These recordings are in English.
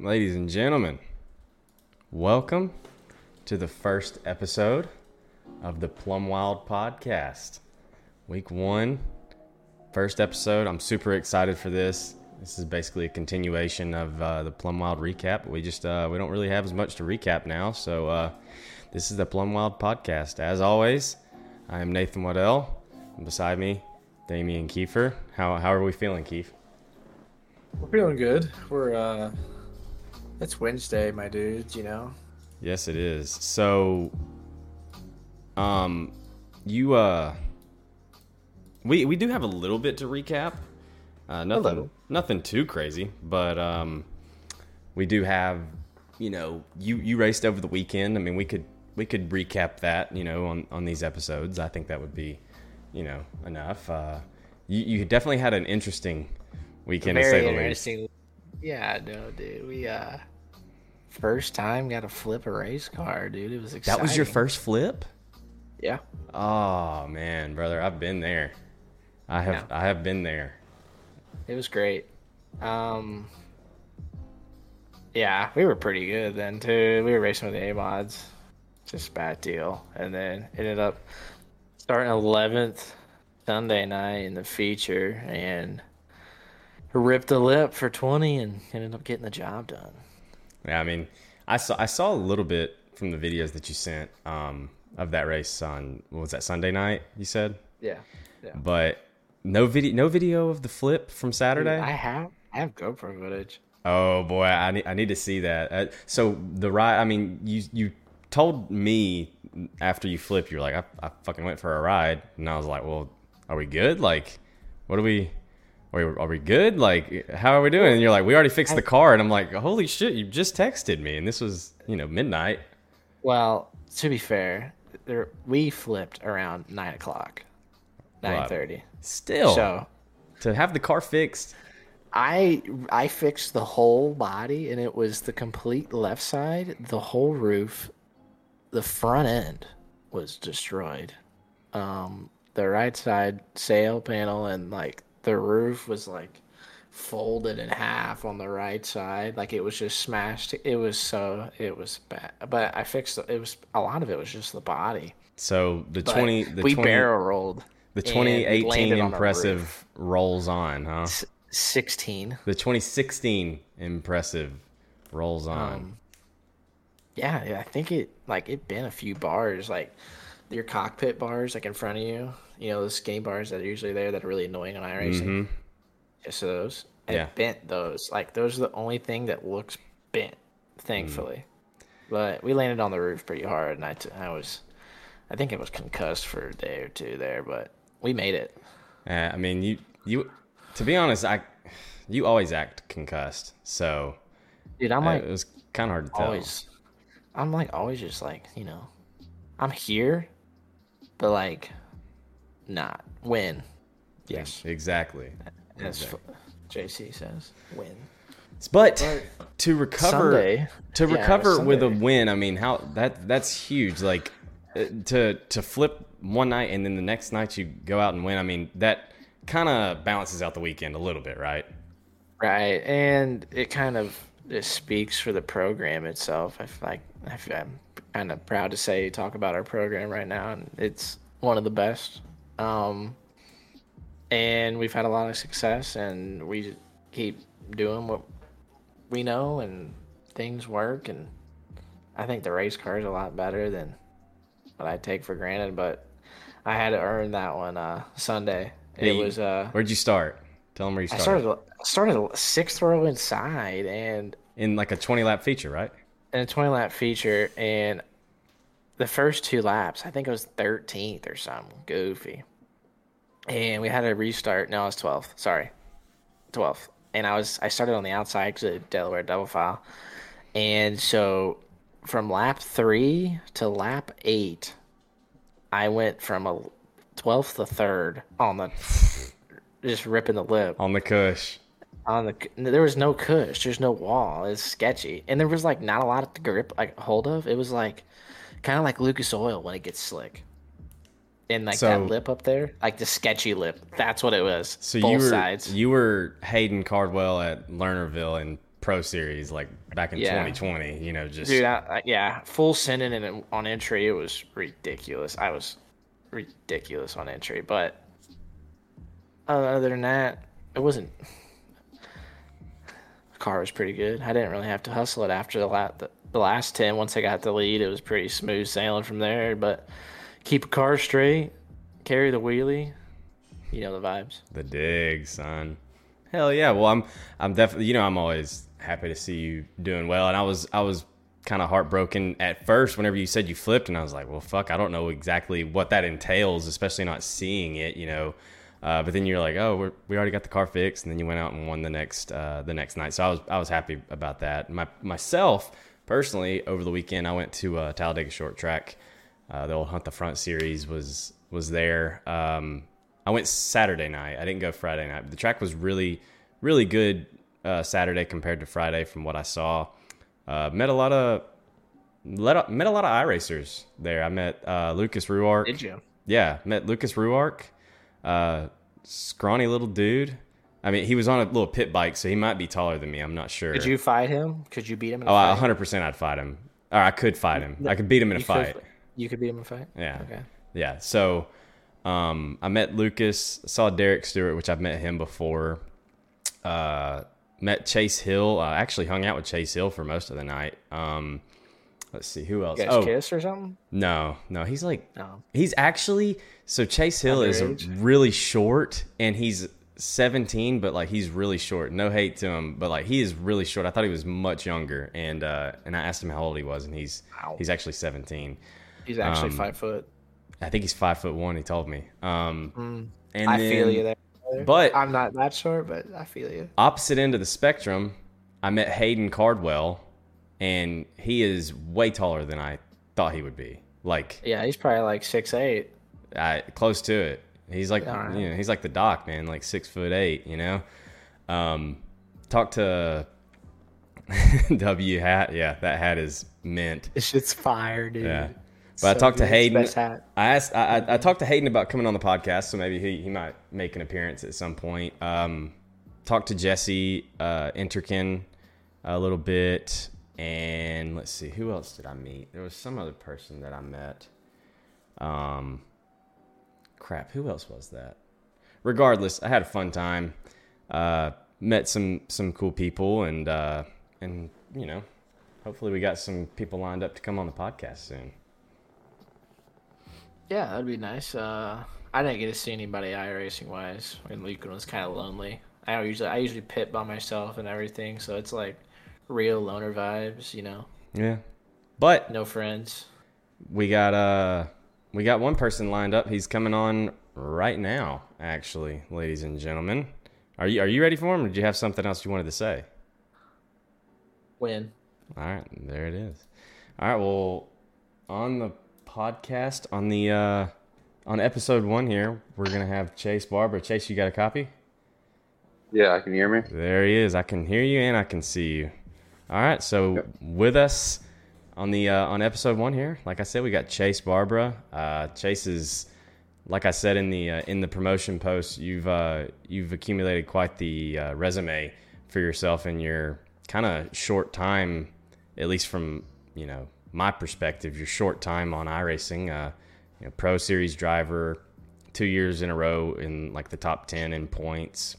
Ladies and gentlemen, welcome to the first episode of the Plum Wild Podcast. Week one, first episode. I'm super excited for this. This is basically a continuation of the Plum Wild recap. We just we don't really have as much to recap now, so this is the Plum Wild Podcast. As always, I am Nathan Waddell, and beside me, Damian Kiefer. How are we feeling, Keith? We're feeling good. We're It's Wednesday, my dudes, you know? Yes, it is. So, you, we do have a little bit to recap. Nothing too crazy, but, we do have, you know, you raced over the weekend. I mean, we could recap that, you know, on these episodes. I think that would be, you know, enough. You definitely had an interesting weekend, to say the least. Yeah, no, dude. We first time got to flip a race car, dude. It was exciting. That was your first flip? Yeah. Oh man, brother, I've been there. I have been there. It was great. Yeah, we were pretty good then too. We were racing with the A mods, just bad deal, and then ended up starting 11th Sunday night in the feature and ripped the lip for 20 and ended up getting the job done. Yeah, I mean, I saw a little bit from the videos that you sent of that race on, what was that, Sunday night, you said? Yeah. But no video of the flip from Saturday? Dude, I have GoPro footage. Oh boy, I need to see that. So the ride, I mean, you told me after you flipped, you're like, I fucking went for a ride, and I was like, well, are we good? Like, what are we good? Like, how are we doing? And you're like, we already fixed the car. And I'm like, holy shit, you just texted me. And this was, you know, midnight. Well, to be fair, we flipped around 9 o'clock, 9:30. Still. So to have the car fixed. I fixed the whole body, and it was the complete left side, the whole roof. The front end was destroyed. The right side sail panel and, like, the roof was like folded in half on the right side, like it was just smashed. It was bad, but I fixed it. Was a lot of it was just the body. So we barrel rolled the 2018 impressive rolls on, huh? 16. The 2016 impressive rolls on. Yeah, I think it bent a few bars, like your cockpit bars, like in front of you. You know, those skinny bars that are usually there that are really annoying on iRacing. Mm-hmm. Just those. I bent those. Like, those are the only thing that looks bent, thankfully. Mm. But we landed on the roof pretty hard, and I think it was concussed for a day or two there, but we made it. I mean, you to be honest, you always act concussed, so. Dude, I'm like. It was kind of hard to tell. I'm like, always just like, you know, I'm here, but like. Not win. Yes, exactly. As JC says, win. But to recover, with a win, I mean, how that's huge. Like to flip one night and then the next night you go out and win. I mean, that kind of balances out the weekend a little bit, right? Right, and it kind of speaks for the program itself. I'm kind of proud to say, talk about our program right now, and it's one of the best. And we've had a lot of success, and we keep doing what we know, and things work, and I think the race car is a lot better than what I take for granted, but I had to earn that one Sunday. Where'd you start? Tell them where you started. I started sixth row inside, and in like a 20-lap feature, right? In a 20-lap feature, and the first two laps, I think I was 13th or something goofy. And we had a restart. No, I was 12th. Sorry. 12th. And I started on the outside because of Delaware double file. And so from lap 3 to lap 8, I went from a 12th to 3rd on the – just ripping the lip. On the cush. There was no cush. There's no wall. It's sketchy. And there was, like, not a lot to grip, like, hold of. It was, like – kind of like Lucas Oil when it gets slick. And like that lip up there, like the sketchy lip. That's what it was. So both sides. You were Hayden Cardwell at Lernerville and Pro Series, like back in 2020, you know, just. Dude, I full sending it on entry. It was ridiculous. I was ridiculous on entry, but other than that, it wasn't. The car was pretty good. I didn't really have to hustle it after the last 10. Once I got the lead, it was pretty smooth sailing from there, but keep a car straight, carry the wheelie, you know the vibes. The dig, son. Hell yeah. Well, I'm definitely, you know, I'm always happy to see you doing well. And I was kind of heartbroken at first whenever you said you flipped, and I was like, well, fuck, I don't know exactly what that entails, especially not seeing it, you know. But then you're like, oh, we already got the car fixed, and then you went out and won the next night. So I was happy about that. Myself personally, over the weekend, I went to Talladega Short Track. The old Hunt the Front series was there. I went Saturday night. I didn't go Friday night. But the track was really, really good Saturday compared to Friday, from what I saw. Met a lot of iRacers there. I met Lucas Ruark. Did you? Yeah, met Lucas Ruark. Scrawny little dude. I mean, he was on a little pit bike, so he might be taller than me. I'm not sure. Did you fight him? Could you beat him in a fight? 100% I'd fight him. Or I could fight him. I could beat him in a fight. You could beat him in a fight? Yeah. Okay. Yeah. So I met Lucas, saw Derek Stewart, which I've met him before. Met Chase Hill. I actually hung out with Chase Hill for most of the night. Let's see, who else? You guys kiss or something? No. He's like, no. He's actually, so Chase Hill is really short, and he's 17, but like he's really short. No hate to him, but like he is really short. I thought he was much younger, and I asked him how old he was, and he's actually 17. He's actually 5 foot. I think he's 5'1", he told me. And I feel you there. But I'm not that short, but I feel you. Opposite end of the spectrum, I met Hayden Cardwell, and he is way taller than I thought he would be. Like, yeah, he's probably like 6'8". Close to it. He's like, you know, he's like the Doc, man, like 6'8", you know. Talk to W hat. Yeah, that hat is mint. This shit's fire, dude. Yeah. But so I talked to Hayden. I talked to Hayden about coming on the podcast, so maybe he might make an appearance at some point. Talked to Jesse Interkin a little bit, and let's see, who else did I meet? There was some other person that I met. Crap, who else was that? Regardless, I had a fun time. Met some cool people, and you know, hopefully we got some people lined up to come on the podcast soon. Yeah, that'd be nice. I didn't get to see anybody iRacing wise. And Lincoln was kind of lonely. I usually pit by myself and everything, so it's like real loner vibes, you know. Yeah, but no friends. We got one person lined up. He's coming on right now, actually, ladies and gentlemen. Are you ready for him, or did you have something else you wanted to say? When? All right, there it is. All right, well, on the podcast, on episode 1 here, we're gonna have Chase Barber. Chase, you got a copy? Yeah, I can hear me. There he is. I can hear you and I can see you. All right, so yep. With us on the on episode 1 here, like I said, we got Chase Barbara. Chase is, like I said in the promotion post, you've accumulated quite the resume for yourself in your kind of short time, at least from, you know, my perspective, your short time on iRacing. You know, Pro Series driver, 2 years in a row in like the top 10 in points,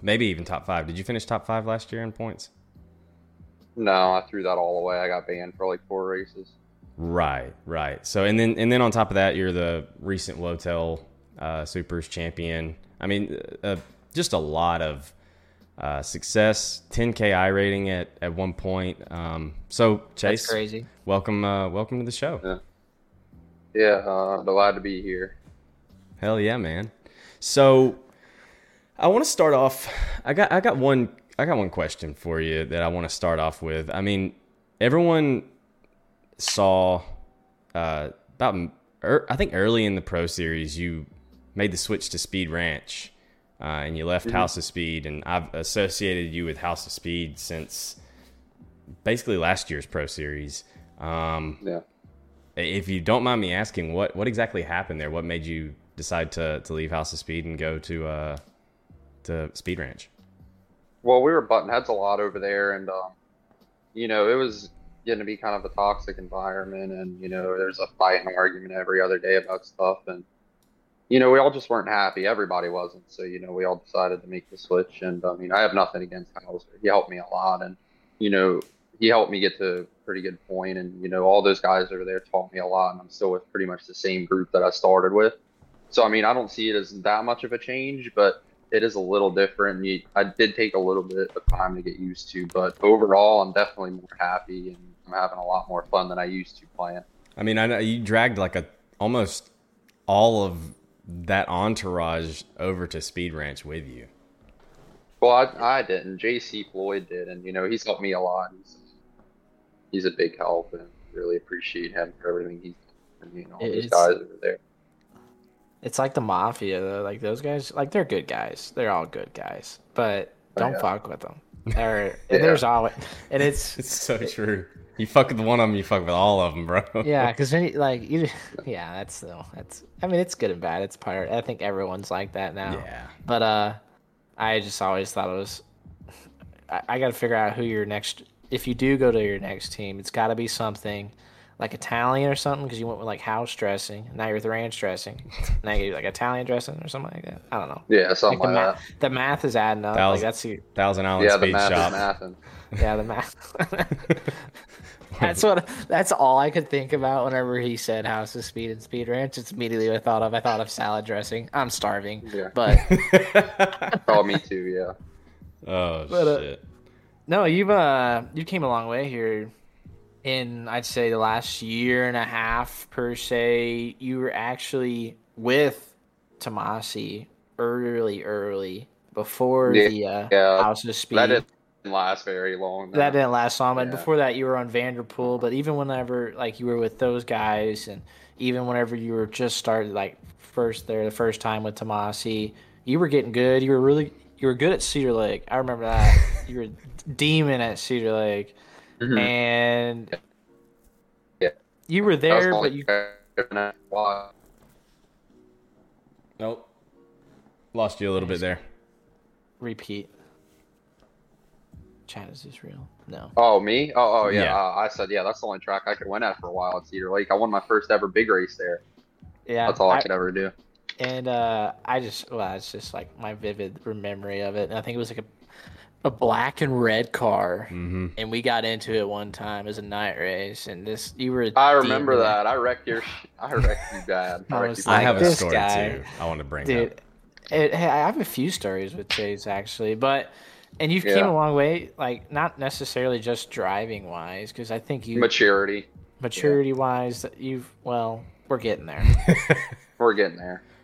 maybe even top 5. Did you finish top 5 last year in points? No, I threw that all away. I got banned for like 4 races. Right. So and then on top of that, you're the recent Motel Supers champion. I mean, just a lot of success, 10K I rating at one point. So Chase, that's crazy. Welcome to the show. Yeah, glad to be here. Hell yeah, man. So I want to start off. I got one question for you that I want to start off with. I mean, everyone saw I think early in the Pro Series you made the switch to Speed Ranch. And you left House of Speed, and I've associated you with House of Speed since basically last year's Pro Series. Yeah. If you don't mind me asking, what exactly happened there? What made you decide to leave House of Speed and go to Speed Ranch? well, we were butting heads a lot over there, and you know, it was getting to be kind of a toxic environment, and you know, there's a fight and argument every other day about stuff, and you know, we all just weren't happy. Everybody wasn't, so you know, we all decided to make the switch. And I mean, I have nothing against Hauser. He helped me a lot, and you know, he helped me get to a pretty good point. And you know, all those guys over there taught me a lot, and I'm still with pretty much the same group that I started with. So I mean, I don't see it as that much of a change, but it is a little different. I did take a little bit of time to get used to, but overall, I'm definitely more happy, and I'm having a lot more fun than I used to playing. I mean, I know you dragged like almost all of that entourage over to Speed Ranch with you. Well, I didn't. J.C. Floyd did, and you know, he's helped me a lot. He's a big help, and really appreciate him for everything he's done. You know, all these guys over there. It's like the mafia, though. Like those guys, like they're good guys. They're all good guys, but don't fuck with them. Or yeah. There's always, and it's so true. You fuck with one of them, you fuck with all of them, bro. Yeah, because that's. I mean, it's good and bad. It's part. I think everyone's like that now. Yeah. But I just always thought it was. I got to figure out who your next. If you do go to your next team, it's got to be something like Italian or something, because you went with like house dressing, and now you're with ranch dressing, and now you do like Italian dressing or something like that. I don't know. Yeah, something like that. The math is adding up. Thousand Island Speed Shop. Yeah, the math. That's all I could think about whenever he said House of Speed and Speed Ranch. It's immediately what I thought of salad dressing. I'm starving. Yeah. But oh, me too. Yeah. Oh, but, shit. No, you came a long way here. In, I'd say, the last year and a half, per se, you were actually with Tomasi early before the House of Speed. That didn't last very long. And before that, you were on Vanderpool. But even whenever, like, you were with those guys, and even whenever you were just started, like, first there the first time with Tomasi, you were getting good. You were good at Cedar Lake. I remember that. You were a demon at Cedar Lake. Mm-hmm. And you were there, but you nope, lost you a little bit there. Repeat. Chat, is this real? No. Oh, me? Oh, yeah. I said, that's the only track I could win at for a while at Cedar Lake. I won my first ever big race there. Yeah, that's all I could ever do. And it's just like my vivid memory of it. And I think it was like a black and red car, mm-hmm. and we got into it one time as a night race, and this you were. I remember that. I wrecked you bad. I have a story too. I want to bring up. I have a few stories with Chase actually, and you've came a long way, like not necessarily just driving wise, because I think you maturity wise, we're getting there.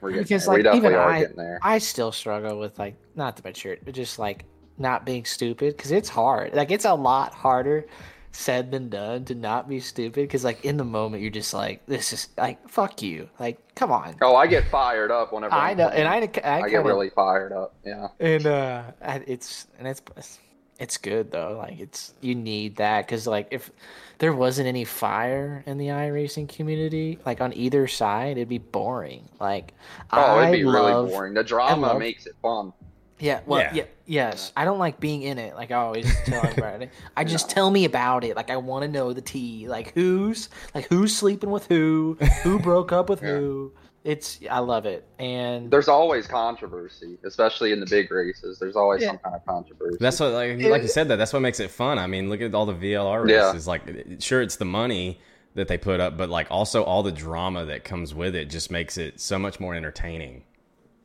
Because like, we definitely are getting there. I still struggle with like not the maturity, but just like. Not being stupid, because it's hard. Like, it's a lot harder said than done to not be stupid, because, like, in the moment, you're just like, this is, like, fuck you. Like, come on. Oh, I get fired up whenever I know. And I get really fired up, yeah. And it's good, though. Like, you need that, because, like, if there wasn't any fire in the iRacing community, like, on either side, it'd be boring. Like, really boring. The drama makes it fun. Yeah, well, yes. I don't like being in it, like I always tell everybody. I just tell me about it. Like, I want to know the tea. Like, who's sleeping with who? Who broke up with who? I love it. And there's always controversy, especially in the big races. There's always some kind of controversy. That's what, like you said, that's what makes it fun. I mean, look at all the VLR races. Like, sure, it's the money that they put up, but like also all the drama that comes with it just makes it so much more entertaining.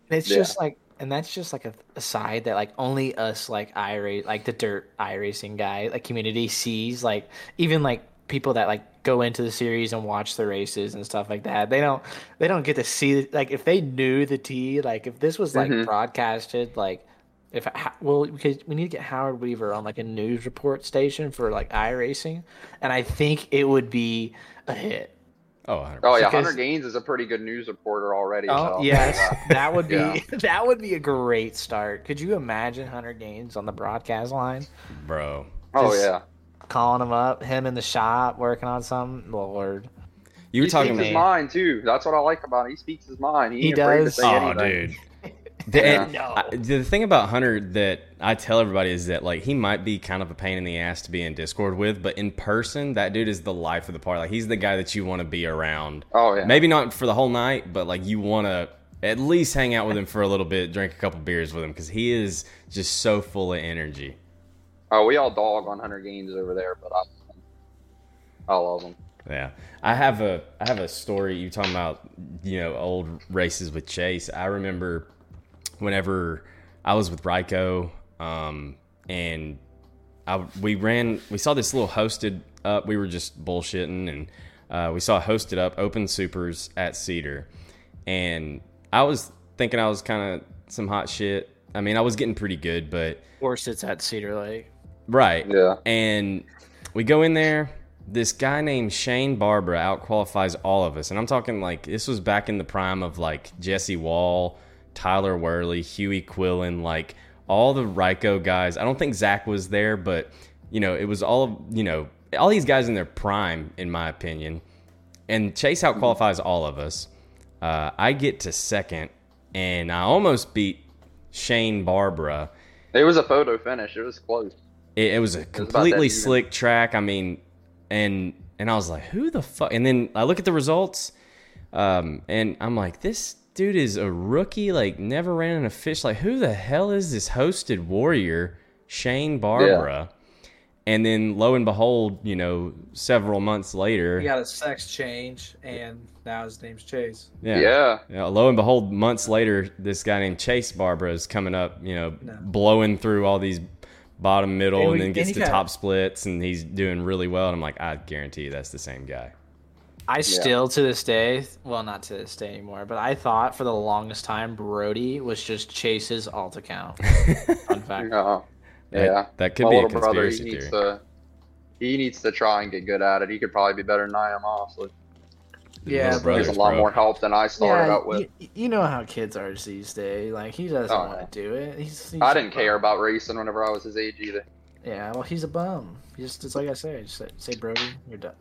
It's just like. And that's just like a side that like only us like the dirt iRacing guy like community sees, like even like people that like go into the series and watch the races and stuff like that. They don't get to see, like if they knew the tea, like if this was like broadcasted, like because we need to get Howard Weaver on like a news report station for like iRacing, and I think it would be a hit. Oh, 100%. Oh yeah, Hunter Gaines is a pretty good news reporter already. Oh so. Yes, that would be that would be a great start. Could you imagine Hunter Gaines on the broadcast line, bro? Just calling him up, him in the shop working on something. Lord, he speaks his mind too. That's what I like about him. He speaks his mind. He does. Oh, dude. The thing about Hunter that I tell everybody is that, like, he might be kind of a pain in the ass to be in Discord with, but in person, that dude is the life of the party. Like, he's the guy that you want to be around. Oh, yeah. Maybe not for the whole night, but, like, you want to at least hang out with him for a little bit, drink a couple beers with him, because he is just so full of energy. Oh, we all dog on Hunter Gaines over there, but I love him. Yeah, I have a story. You talking about, you know, old races with Chase. I remember whenever I was with Ryko, and we saw this little hosted up. We were just bullshitting, and we saw a hosted up open supers at Cedar, and I was thinking I was kind of some hot shit. I mean, I was getting pretty good, but of course it's at Cedar Lake, right? Yeah, and we go in there. This guy named Shane Barbara outqualifies all of us. And I'm talking, like, this was back in the prime of, like, Jesse Wall, Tyler Worley, Huey Quillen, like, all the Ryko guys. I don't think Zach was there, but, you know, it was all, you know, all these guys in their prime, in my opinion. And Chase outqualifies all of us. I get to second, and I almost beat Shane Barbara. It was a photo finish. It was close. It was a completely slick track. I mean... And I was like, who the fuck? And then I look at the results, and I'm like, this dude is a rookie, like, never ran in a fish. Like, who the hell is this hosted warrior, Shane Barbara? Yeah. And then, lo and behold, you know, several months later. He got a sex change, and now his name's Chase. Yeah. Yeah. You know, lo and behold, months later, this guy named Chase Barbara is coming up, you know, blowing through all these bottom, middle, and then gets to top splits, and he's doing really well. And I'm like, I guarantee you that's the same guy. I still, to this day, well, not to this day anymore, but I thought for the longest time Brody was just Chase's alt account. Fun fact. No. Yeah. That could be a conspiracy theory. He needs to try and get good at it. He could probably be better than I am, honestly. Yeah, but there's a lot more help than I started out with. You know how kids are these days. Like, he doesn't want to do it. He's I didn't care about racing whenever I was his age either. Yeah, well, he's a bum. It's like I say. Just say, Brody,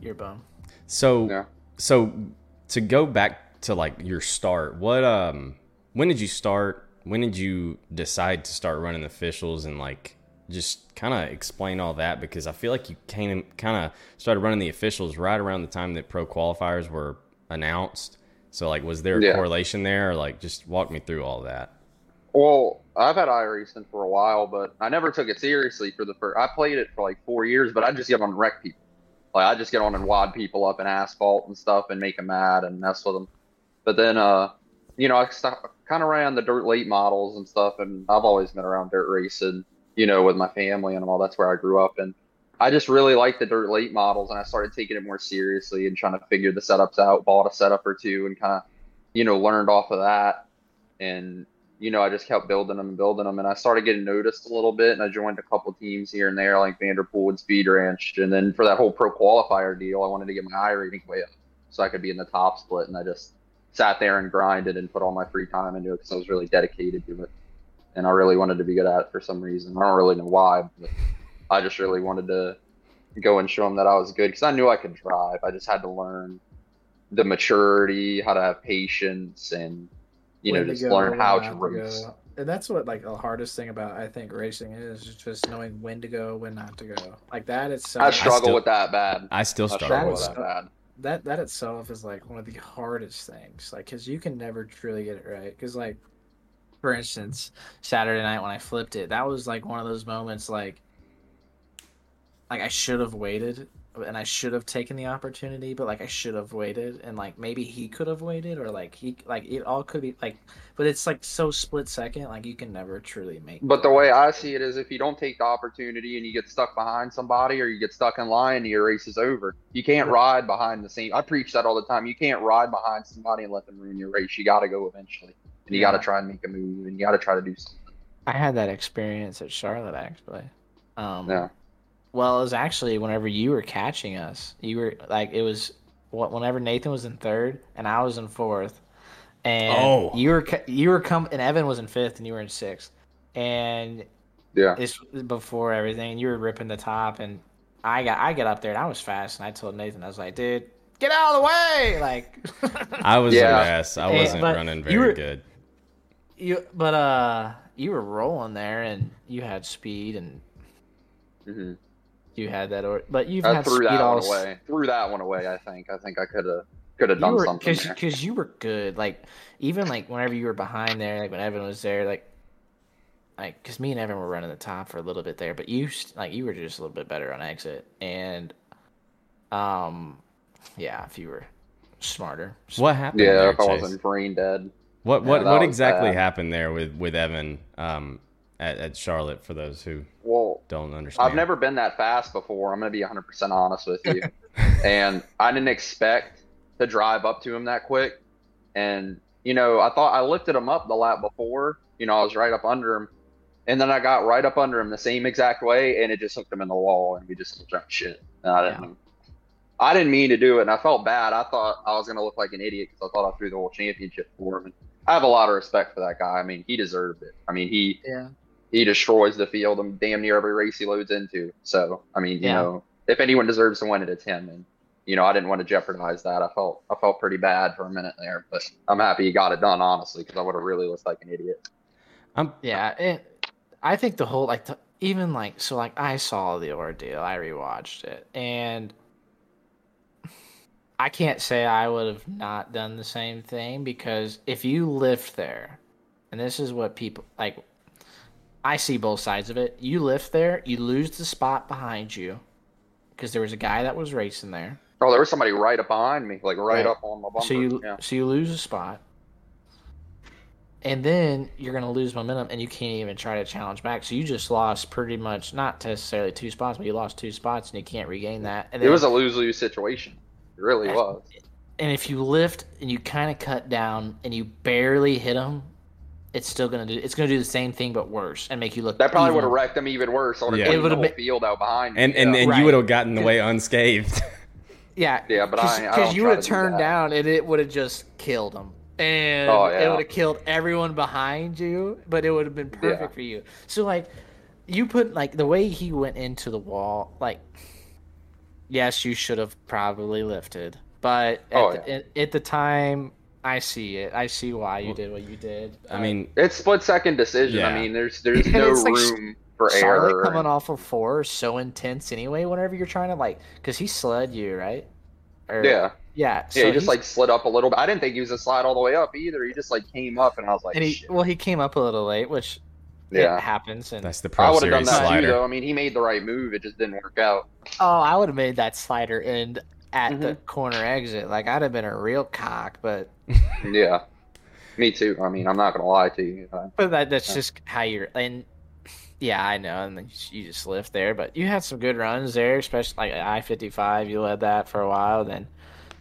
you're a bum. So to go back to, like, your start, what when did you start? When did you decide to start running the officials, and, like, just kind of explain all that, because I feel like you kind of started running the officials right around the time that pro qualifiers were announced. So, like, was there a correlation there, or, like, just walk me through all that? Well, I've had iRacing for a while, but I never took it seriously I played it for like 4 years, but I just get on and wreck people. Like, I just get on and wad people up in asphalt and stuff and make them mad and mess with them. But then, you know, I kind of ran the dirt late models and stuff, and I've always been around dirt racing, you know, with my family and all. That's where I grew up, and I just really liked the dirt late models, and I started taking it more seriously and trying to figure the setups out. Bought a setup or two and kind of, you know, learned off of that. And, you know, I just kept building them. And I started getting noticed a little bit, and I joined a couple teams here and there, like Vanderpool and Speed Ranch. And then for that whole pro qualifier deal, I wanted to get my eye rating way up so I could be in the top split. And I just sat there and grinded and put all my free time into it because I was really dedicated to it. And I really wanted to be good at it for some reason. I don't really know why, but I just really wanted to go and show them that I was good, because I knew I could drive. I just had to learn the maturity, how to have patience, and, you know, just learn how to race. And that's what, like, the hardest thing about, I think, racing is just knowing when to go, when not to go. Like, that itself. I struggle with that bad. I still struggle with that bad. That itself is, like, one of the hardest things. Like, because you can never truly get it right. Because, like, for instance, Saturday night when I flipped it, that was, like, one of those moments, like I should have waited, and I should have taken the opportunity, but, like, I should have waited, and, like, maybe he could have waited, or, like, he, like, it all could be, like, but it's, like, so split second, like, you can never truly make it. But the way I see it is, if you don't take the opportunity and you get stuck behind somebody, or you get stuck in line, your race is over. You can't ride behind the scene. I preach that all the time. You can't ride behind somebody and let them ruin your race. You got to go eventually, and you got to try and make a move, and you got to try to do something. I had that experience at Charlotte, actually. Well, it was actually whenever you were catching us. You were, like, it was whenever Nathan was in third and I was in fourth, and and Evan was in fifth and you were in sixth, and it's before everything. And you were ripping the top, and I got up there and I was fast, and I told Nathan, I was like, dude, get out of the way! Like, I was a mess. I wasn't running very good. you were rolling there, and you had speed, and mm-hmm. you had that. But you've had speed all away. Threw that one away. I think I could have done something because you were good. Like even like whenever you were behind there, like when Evan was there, like because me and Evan were running the top for a little bit there, but you were just a little bit better on exit, and yeah, if you were smarter. What happened? Yeah, there, if I Chase? Wasn't brain dead. What exactly happened there with Evan at Charlotte for those who don't understand? I've never been that fast before. I'm going to be 100% honest with you. And I didn't expect to drive up to him that quick. And, you know, I thought I lifted him up the lap before. You know, I was right up under him. And then I got right up under him the same exact way, and it just hooked him in the wall, and we just jumped shit. And I didn't mean to do it, and I felt bad. I thought I was going to look like an idiot because I thought I threw the whole championship for him. And I have a lot of respect for that guy. I mean, he deserved it. I mean, he destroys the field and damn near every race he loads into. So, I mean, you know, if anyone deserves to win it, it's him. And, you know, I didn't want to jeopardize that. I felt pretty bad for a minute there, but I'm happy he got it done, honestly, because I would have really looked like an idiot. I think the whole, like, I saw the ordeal. I rewatched it. And I can't say I would have not done the same thing, because if you lift there, and this is what people like, I see both sides of it. You lift there, you lose the spot behind you because there was a guy that was racing there. Oh, there was somebody right up behind me, like right up on my bumper. So you lose a spot, and then you're going to lose momentum, and you can't even try to challenge back. So you just lost pretty much, not necessarily two spots, but you lost two spots, and you can't regain that. And then, it was a lose-lose situation. It really was. And if you lift and you kind of cut down and you barely hit him, it's still going to do. It's going to do the same thing but worse and make you look. That probably would have wrecked him even worse. I would have gotten the whole field out behind me. And you would have gotten away unscathed. Yeah. Yeah, but because you would have turned down and it would have just killed him. And it would have killed everyone behind you, but it would have been perfect for you. So, like, you put, like, the way he went into the wall, like, yes, you should have probably lifted. But at the time, I see it. I see why you did what you did. I mean, it's split-second decision. Yeah. I mean, there's no room for error. Charlotte coming off of four is so intense anyway whenever you're trying to, like, because he slid you, right? Yeah. So he just like slid up a little bit. I didn't think he was going to slide all the way up either. He just like came up, and I was like, shit. Well, he came up a little late, which it happens. And that's the pro series slider. I would have done that too, though. I mean, he made the right move. It just didn't work out. Oh, I would have made that slider end at the corner exit. Like, I'd have been a real cock, but. Yeah. Me too. I mean, I'm not going to lie to you. But that's just how you're. And yeah, I know. And then you just lift there. But you had some good runs there, especially like I-55. You led that for a while. Then.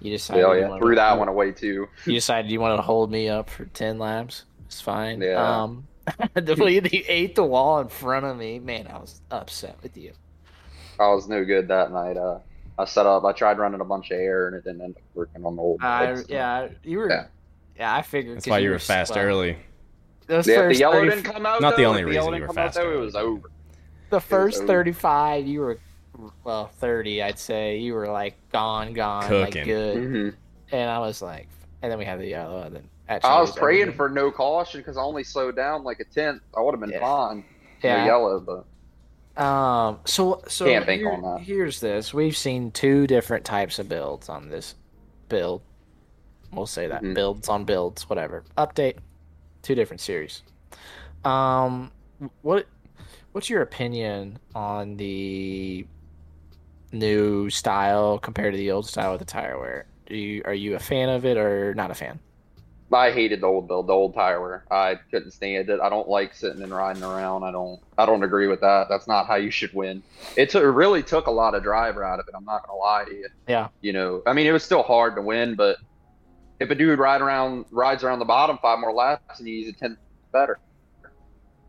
You decided threw that one away too. You decided you wanted to hold me up for 10 laps. It's fine. Yeah. The way that you ate the wall in front of me, man, I was upset with you. I was no good that night. I set up. I tried running a bunch of air, and it didn't end up working on the old. You were. Yeah, I figured. That's why you were fast early. If the yellow didn't come out. Not the only reason you were fast. It was over. The first 35, you were. Well, 30, I'd say. You were like gone, cooking. Like good. Mm-hmm. And I was like, and then we had the yellow. And then I was praying for no caution because I only slowed down like a tenth. I would have been fine. Yeah, yellow, but so can't bank on that. Here's this. We've seen two different types of builds on this build. We'll say that builds on builds, whatever. Update. Two different series. What's your opinion on the new style compared to the old style with the tire wear? Are you a fan of it or not a fan? I hated the old build, the old tire wear. I couldn't stand it. I don't like sitting and riding around. I don't agree with that. That's not how you should win. It really took a lot of driver out of it. I'm not gonna lie to you. Yeah. You know, I mean, it was still hard to win, but if a dude rides around the bottom five more laps and he's a 10th better,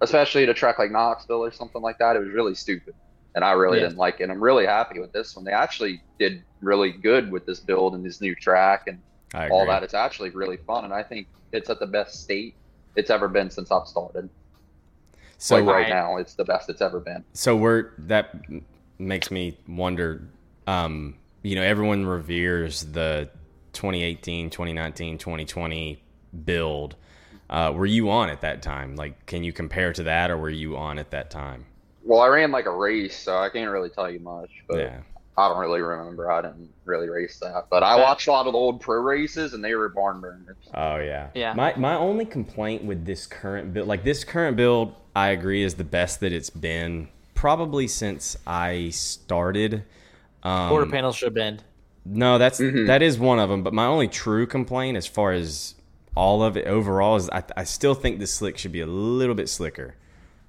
especially at a track like Knoxville or something like that, it was really stupid. And I really didn't like it. I'm really happy with this one. They actually did really good with this build and this new track and all that. It's actually really fun, and I think it's at the best state it's ever been since I've started. So like right now, it's the best it's ever been. So that makes me wonder, you know, everyone reveres the 2018, 2019, 2020 build. were you on at that time? Like, can you compare to that, or were you on at that time? Well, I ran like a race, so I can't really tell you much, but yeah. I don't really remember. I didn't really race that, but I watched a lot of the old pro races, and they were barn burners. Oh yeah. Yeah. My only complaint with this current build, I agree is the best that it's been probably since I started. Quarter panels should bend. No, that is one of them. But my only true complaint, as far as all of it overall, is I still think the slick should be a little bit slicker,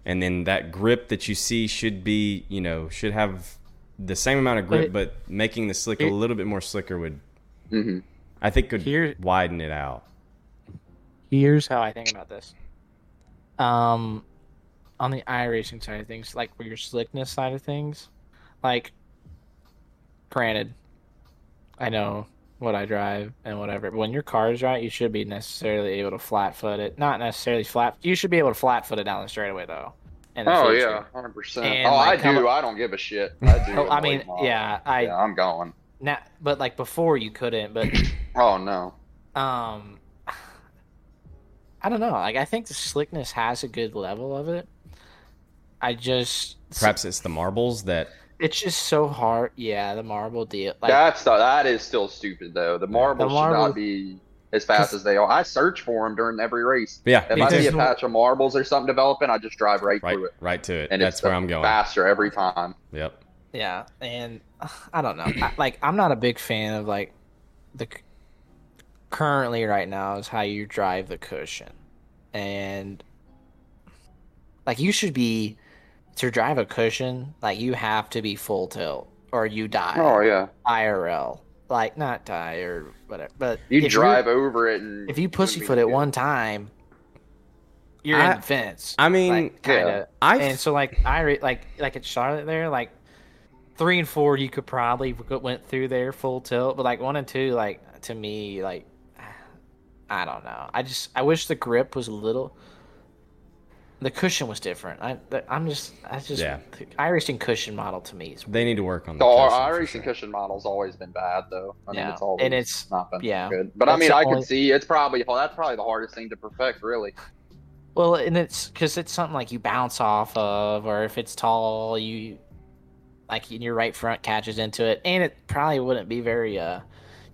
and then that grip that you see should be, you know, should have the same amount of grip, but making the slick a little bit more slicker would, I think, could widen it out. Here's how I think about this. On the iRacing side of things, like for your slickness side of things, like, granted, I know what I drive and whatever, but when your car is right, you should be necessarily able to flat foot it. Not necessarily flat. You should be able to flat foot it down the straightaway, though. Yeah, 100%. And I don't give a shit. I do. I mean, I'm going. Now, but like before, you couldn't. But oh no. I don't know. Like, I think the slickness has a good level of it. Perhaps it's the marbles that. It's just so hard. Yeah, the marble deal. Like, that is still stupid though. The marbles should not be as fast as they are. I search for them during every race. Yeah, if I see a patch of marbles or something developing, I just drive right through it. Right to it. And that's where I'm going. Faster every time. Yep. Yeah, and I don't know. I'm not a big fan of like the currently right now is how you drive the cushion, and like you should be to drive a cushion. Like you have to be full tilt or you die. Oh yeah. IRL. Like, not die or whatever, but you drive over it, and if you pussyfoot it one time, you're in the fence. I mean, like, kinda. Yeah. And so, like, I at Charlotte there, like 3 and 4, you could probably went through there full tilt, but like 1 and 2, like to me, like I don't know. I wish the grip was the cushion was different. The iRacing cushion model to me is weird. They need to work on the iRacing cushion model's always been bad though. I mean, it's not been good. But I mean, I can see that's probably the hardest thing to perfect, really. Well, and it's because it's something like you bounce off of, or if it's tall, you like in your right front catches into it, and it probably wouldn't be very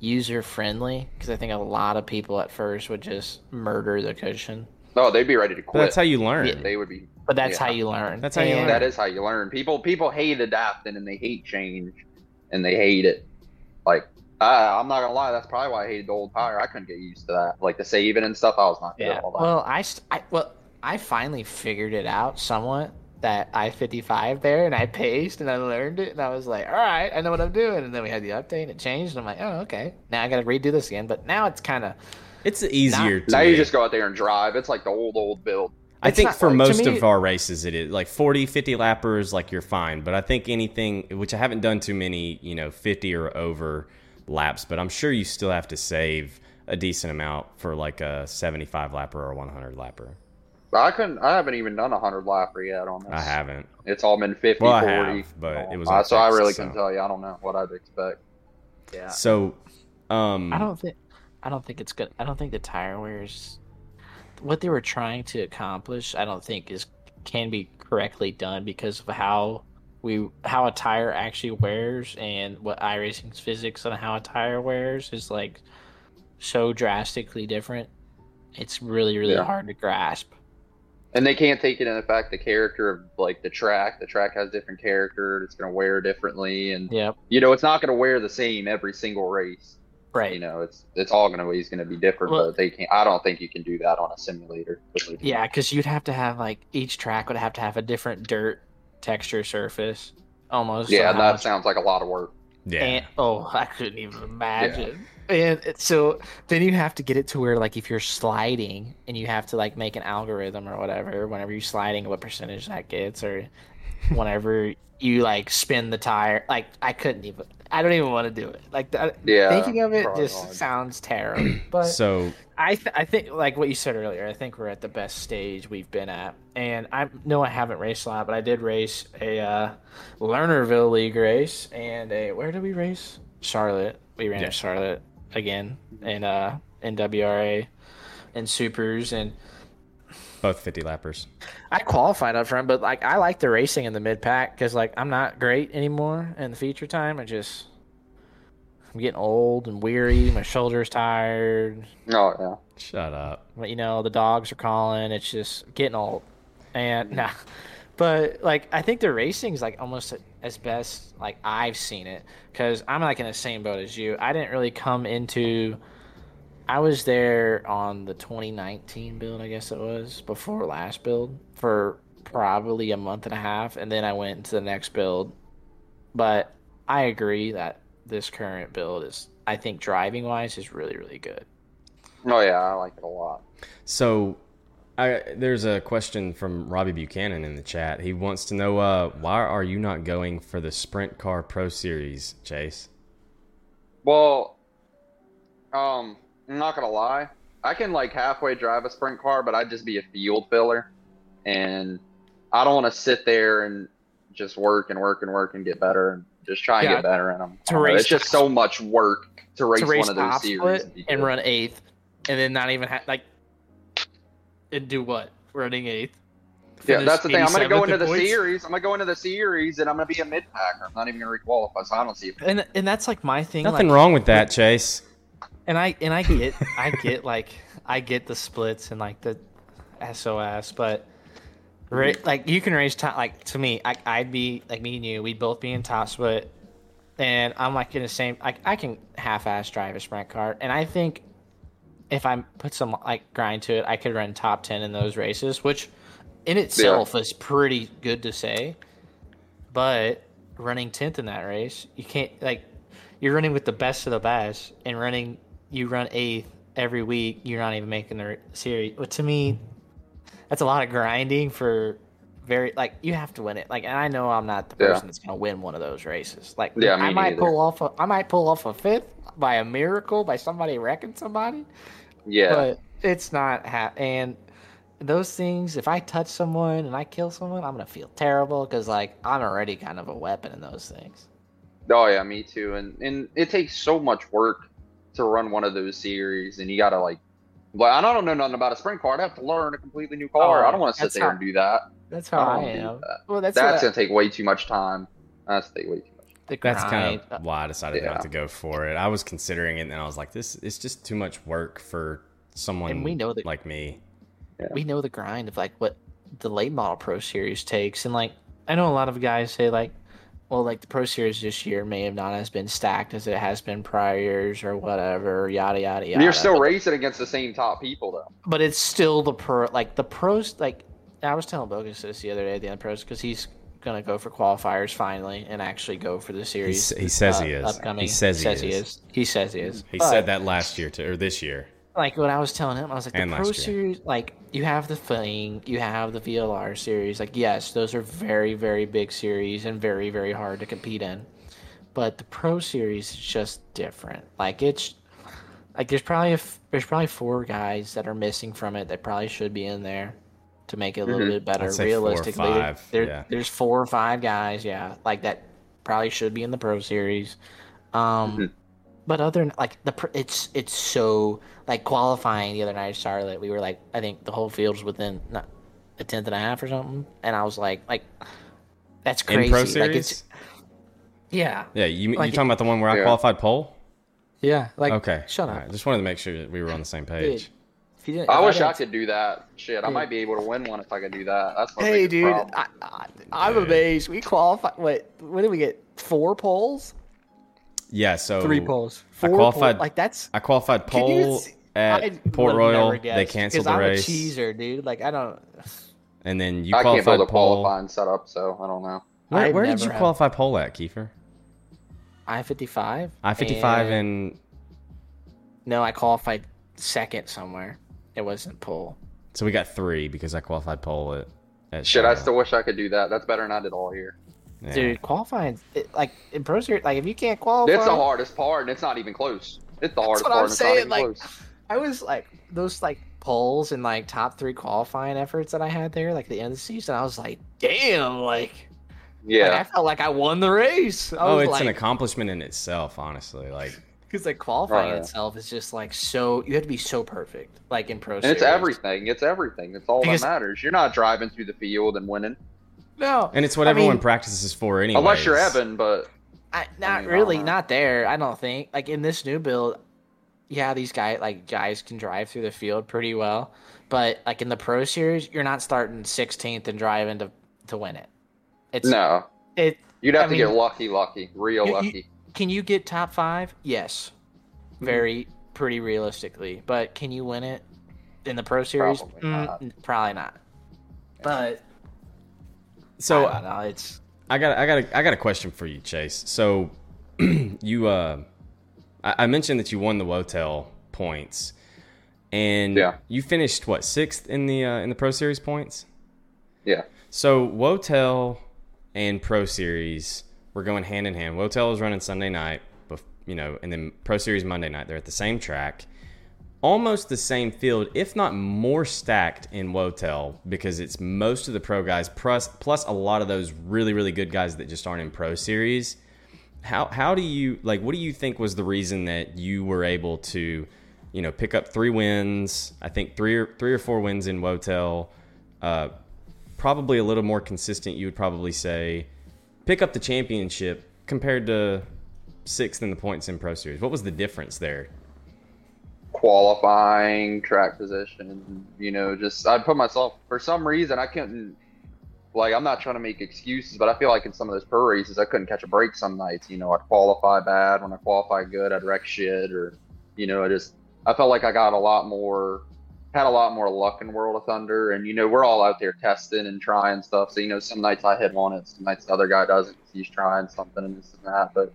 user friendly because I think a lot of people at first would just murder the cushion. Oh, they'd be ready to quit. But that's how you learn. Yeah, they would be. But that's how you learn. That's how you learn. That is how you learn. People hate adapting, and they hate change, and they hate it. Like, I'm not gonna lie, that's probably why I hated the old tire. I couldn't get used to that. Like the saving and stuff, I was not good at all that. Well, I finally figured it out somewhat, that I-55 there, and I paced and I learned it, and I was like, all right, I know what I'm doing. And then we had the update, and it changed, and I'm like, oh okay, now I gotta redo this again. But now it's kind of. It's easier to. Now you just go out there and drive. It's like the old build. I think for most of our races it is. Like 40, 50 lappers, like you're fine. But I think anything, which I haven't done too many, 50 or over laps, but I'm sure you still have to save a decent amount for like a 75 lapper or a 100 lapper. I haven't even done a 100 lapper yet on this. I haven't. It's all been 50, 40. I have, but it was so I really couldn't tell you. I don't know what I'd expect. Yeah. So, I don't think it's good. I don't think the tire wear is what they were trying to accomplish. I don't think can be correctly done because of how a tire actually wears, and what iRacing's physics on how a tire wears is like so drastically different. It's really, really hard to grasp. And they can't take it in the fact the character of like the track. The track has different character. It's going to wear differently, and it's not going to wear the same every single race. Right. It's all going to always going to be different, but I don't think you can do that on a simulator. Yeah, because you'd have to have like each track would have to have a different dirt texture surface, almost. Yeah, that sounds like a lot of work. Yeah. And, I couldn't even imagine. Yeah. And so then you have to get it to where like if you're sliding and you have to like make an algorithm or whatever, whenever you're sliding, what percentage that gets, or whenever you like spin the tire. Like I don't even want to do it. Like thinking of it just sounds terrible. But so I think like what you said earlier, I think we're at the best stage we've been at. And I know I haven't raced a lot, but I did race a Lernerville League race and where did we race? Charlotte. We ran in Charlotte again in WRA and Supers, and Both 50-lappers. I qualified up front, but like I like the racing in the mid-pack because like I'm not great anymore in the feature time. I'm getting old and weary. My shoulder's tired. Oh, yeah. Shut up. But, you know, the dogs are calling. It's just getting old. And nah. But, like, I think the racing's, like, almost as best, like, I've seen it. Because I'm, like, in the same boat as you. I didn't really come into – I was there on the 2019 build, I guess it was, before last build for probably a month and a half. And then I went into the next build. But I agree that this current build is, I think, driving-wise is really, really good. Oh, yeah. I like it a lot. So – there's a question from Robbie Buchanan in the chat. He wants to know, why are you not going for the Sprint Car Pro Series, Chase? Well, I'm not going to lie. I can, like, halfway drive a sprint car, but I'd just be a field filler. And I don't want to sit there and just work and get better and just try and get better in them. It's just so much work to race one of those series. And run 8th and then not even have, like, and do what? Running 8th. Yeah, that's the thing. I'm going to go into the series. I'm going to go into the series, and I'm going to be a mid-packer. I'm not even going to requalify, so I don't see it. And that's, like, my thing. Nothing wrong with that, Chase. And I get I get the splits and, like, the SOS, but, like, you can race top. Like, to me, I'd be, like, me and you, we'd both be in top split, and I'm, like, in the same. I can half-ass drive a sprint car, and I think if I put some like grind to it, I could run top 10 in those races, which in itself is pretty good to say. But running 10th in that race, you can't, like, you're running with the best of the best, and you run 8th every week. You're not even making the series. But to me, that's a lot of grinding for very, like, you have to win it. Like, and I know I'm not the person that's going to win one of those races. Like, I might pull off a 5th by a miracle, by somebody wrecking somebody. Yeah. But it's not and those things, if I touch someone and I kill someone, I'm going to feel terrible because, like, I'm already kind of a weapon in those things. Oh, yeah, me too. And it takes so much work to run one of those series, and you got to, like, well, I don't know nothing about a sprint car. I'd have to learn a completely new car. I don't want to sit there and do that. That's how I am. Well, that's going to take way too much time. That's going to take way too much time. That's kind of why I decided not to go for it. I was considering it, and I was like, "This is just too much work for someone like me." Yeah. We know the grind of, like, what the late model Pro Series takes, and, like, I know a lot of guys say, like, "Well, like, the Pro Series this year may have not as been stacked as it has been prior years, or whatever." Yada yada yada. You're still racing against the same top people, though. But it's still the pros. Like, I was telling Bogus this the other day at the end of pros, because he's gonna go for qualifiers finally and actually go for the series. He says he is. Upcoming. He says he is. He said that last year too, or this year. Like, when I was telling him, I was like, the Pro Series, like, you have the thing, you have the VLR series. Like, yes, those are very, very big series and very, very hard to compete in. But the Pro Series is just different. Like, it's like there's probably 4 guys that are missing from it that probably should be in there to make it a little bit better. Realistically, 4 or 5. There's 4 or 5 guys, like, that probably should be in the Pro Series. But other than, like, it's so, like, qualifying the other night at Charlotte, we were, like, I think the whole field was within a tenth and a half or something, and I was like that's crazy. In Pro Series? Like, it's, yeah. You talking about the one where I qualified pole? Yeah. Like, okay. Shut up. Right. Just wanted to make sure that we were on the same page. Dude. I wish I could do that. Shit, I might be able to win one if I could do that. That's my biggest problem. I'm amazed. We qualified. Wait, what did we get? 4 poles? Yeah, so 3 poles. 4 I qualified. Pole. Like, that's. I qualified pole at Port Royal. They canceled the race. Because I'm a cheeser, dude. Like, I don't. And then you qualified pole. I can't build a qualifying setup, so I don't know. Where did you qualify pole at, Kiefer? I-55. And no, I qualified second somewhere. It wasn't pole. So we got 3 because I qualified pole at shit, Charlotte. I still wish I could do that. That's better than I did all year. Yeah. Dude, qualifying, like, in Pro Series, like, if you can't qualify. It's the hardest part, and it's not even close. It's the hardest part, and it's not even close. I was, like, those, like, polls and, like, top 3 qualifying efforts that I had there, like, at the end of the season, I was like, damn, like. Yeah. Like, I felt like I won the race. I was, it's like, an accomplishment in itself, honestly. Like. Because like qualifying itself is just like so, you have to be so perfect. Like in pro and series. It's everything. It's everything. It's all that matters. You're not driving through the field and winning. No. And it's what everyone practices for anyway. Unless you're Evan, but. Not there. I don't think. Like in this new build, yeah, these guys can drive through the field pretty well. But like in the pro series, you're not starting 16th and driving to win it. You'd have to get lucky. Real lucky. Can you get top five? Yes. Pretty realistically. But can you win it in the pro series? Probably not. But so I don't know. I got a question for you, Chase. So you I mentioned that you won the Motel points. And you finished what, 6th in the pro series points? Yeah. So Motel and pro series were going hand in hand. Motel is running Sunday night, and then pro series Monday night. They're at the same track, almost the same field, if not more stacked in Motel because it's most of the pro guys plus a lot of those really really good guys that just aren't in pro series. How do you what do you think was the reason that you were able to pick up 3 wins? I think three or four wins in Motel. Probably a little more consistent, you would probably say, pick up the championship compared to 6th in the points in Pro Series. What was the difference there? Qualifying, track position, I put myself, for some reason, I couldn't, I'm not trying to make excuses, but I feel like in some of those pro races, I couldn't catch a break some nights. I'd qualify bad. When I qualify good, I'd wreck shit or, I felt like I got had a lot more luck in World of Thunder, and we're all out there testing and trying stuff, so some nights I hit on it, some nights the other guy doesn't, he's trying something and this and that, but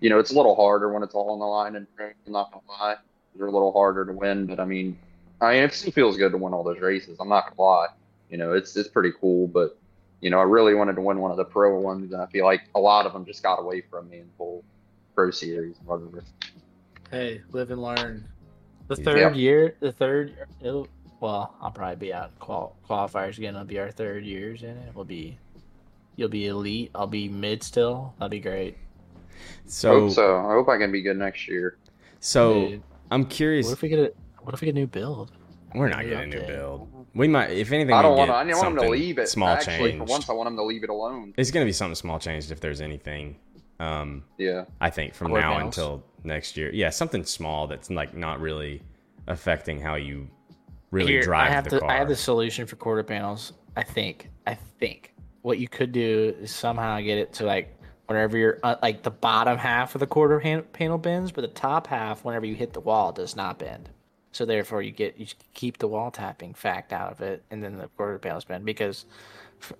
it's a little harder when it's all on the line, and I'm not gonna lie, they're a little harder to win, but I mean it still feels good to win all those races, I'm not gonna lie, it's pretty cool, but I really wanted to win one of the pro ones, and I feel like a lot of them just got away from me in full pro series, whatever. Hey, live and learn. I'll probably be out qualifiers again. It'll be our third years in it. You'll be elite. I'll be mid still. That'll be great. I hope I can be good next year. So dude, I'm curious. What if we get a new build? We're not getting a new build. We might, if anything. I want them to leave it. Small actually, change. For once, I want them to leave it alone. It's gonna be something small changed if there's anything. I think from now until next year, something small that's not really affecting how you really drive the car. I have the solution for quarter panels. I think what you could do is somehow get it to whenever you're the bottom half of the quarter panel bends, but the top half, whenever you hit the wall, does not bend. So therefore, you keep the wall tapping fact out of it, and then the quarter panels bend. Because for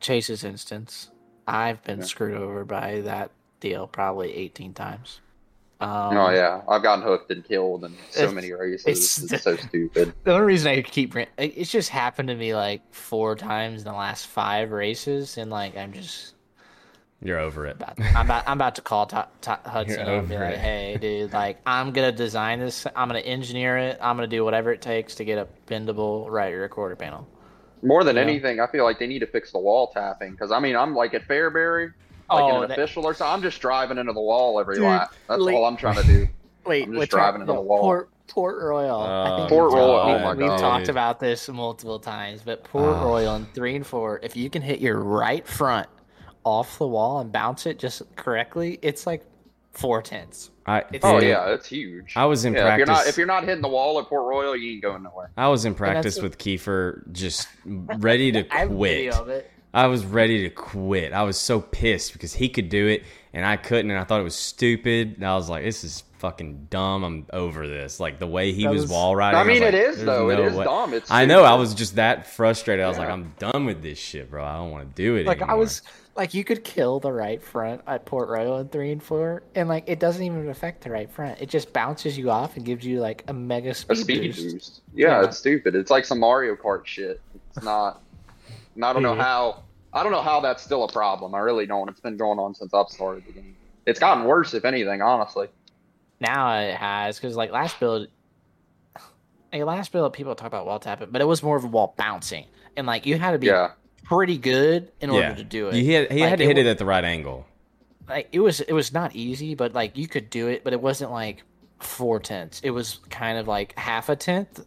Chase's instance, I've been screwed over by that deal probably 18 times. I've gotten hooked and killed in so many races. It's so stupid. The only reason I keep it's just happened to me 4 times in the last 5 races, and I'm just you're over it. I'm about to call Hudson and be like, "Hey, dude, I'm gonna design this. I'm gonna engineer it. I'm gonna do whatever it takes to get a bendable right rear quarter panel." More than anything, I feel like they need to fix the wall tapping, because I'm at Fairbury, an official or something. I'm just driving into the wall every lap. That's all I'm trying to do. Wait, I'm just driving into the wall. Port Royal. We've talked about this multiple times, but Port Royal in 3 and 4, if you can hit your right front off the wall and bounce it just correctly, it's 4 tenths. It's huge. I was in practice. If you're not hitting the wall at Port Royal, you ain't going nowhere. I was in practice with Kiefer, just ready to quit. I was ready to quit. I was so pissed because he could do it and I couldn't, and I thought it was stupid. And I was like, "This is fucking dumb. I'm over this." The way he was wall riding. I mean, it is though. It is dumb. It's. I know. I was just that frustrated. I was like, "I'm done with this shit, bro. I don't want to do it anymore." You could kill the right front at Port Royal in 3 and 4, and it doesn't even affect the right front. It just bounces you off and gives you a mega speed boost. Yeah, it's stupid. It's like some Mario Kart shit. It's not. And I don't know how that's still a problem. I really don't. It's been going on since I've started the game. It's gotten worse, if anything, honestly. Now it has, because last build, people talk about wall tapping, but it was more of a wall bouncing, and you had to be pretty good in order to do it. He had to hit it at the right angle. like it was not easy, but like you could do it, but it wasn't like 4/10. It was kind of like half a tenth.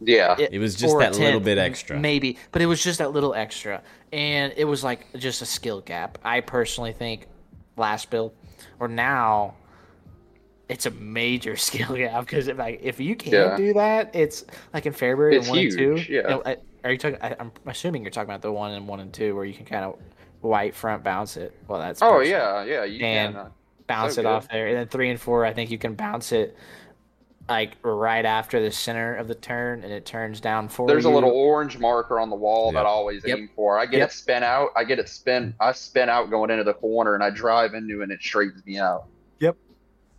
Yeah, it was just that little bit extra, maybe, but it was just that little extra, and it was like just a skill gap. I personally think last build or now, it's a major skill gap because if you can't do that, it's like in February and 1 and 2. Yeah, are you talking? I'm assuming you're talking about the 1 and 1 and 2 where you can kind of white front bounce it. Well, that's you can bounce it off there, and then 3 and 4. I think you can bounce it like right after the center of the turn, and it turns down for There's a little orange marker on the wall that I always aim for. I get it spin out. I spin out going into the corner, and I drive into it, and it straightens me out. Yep.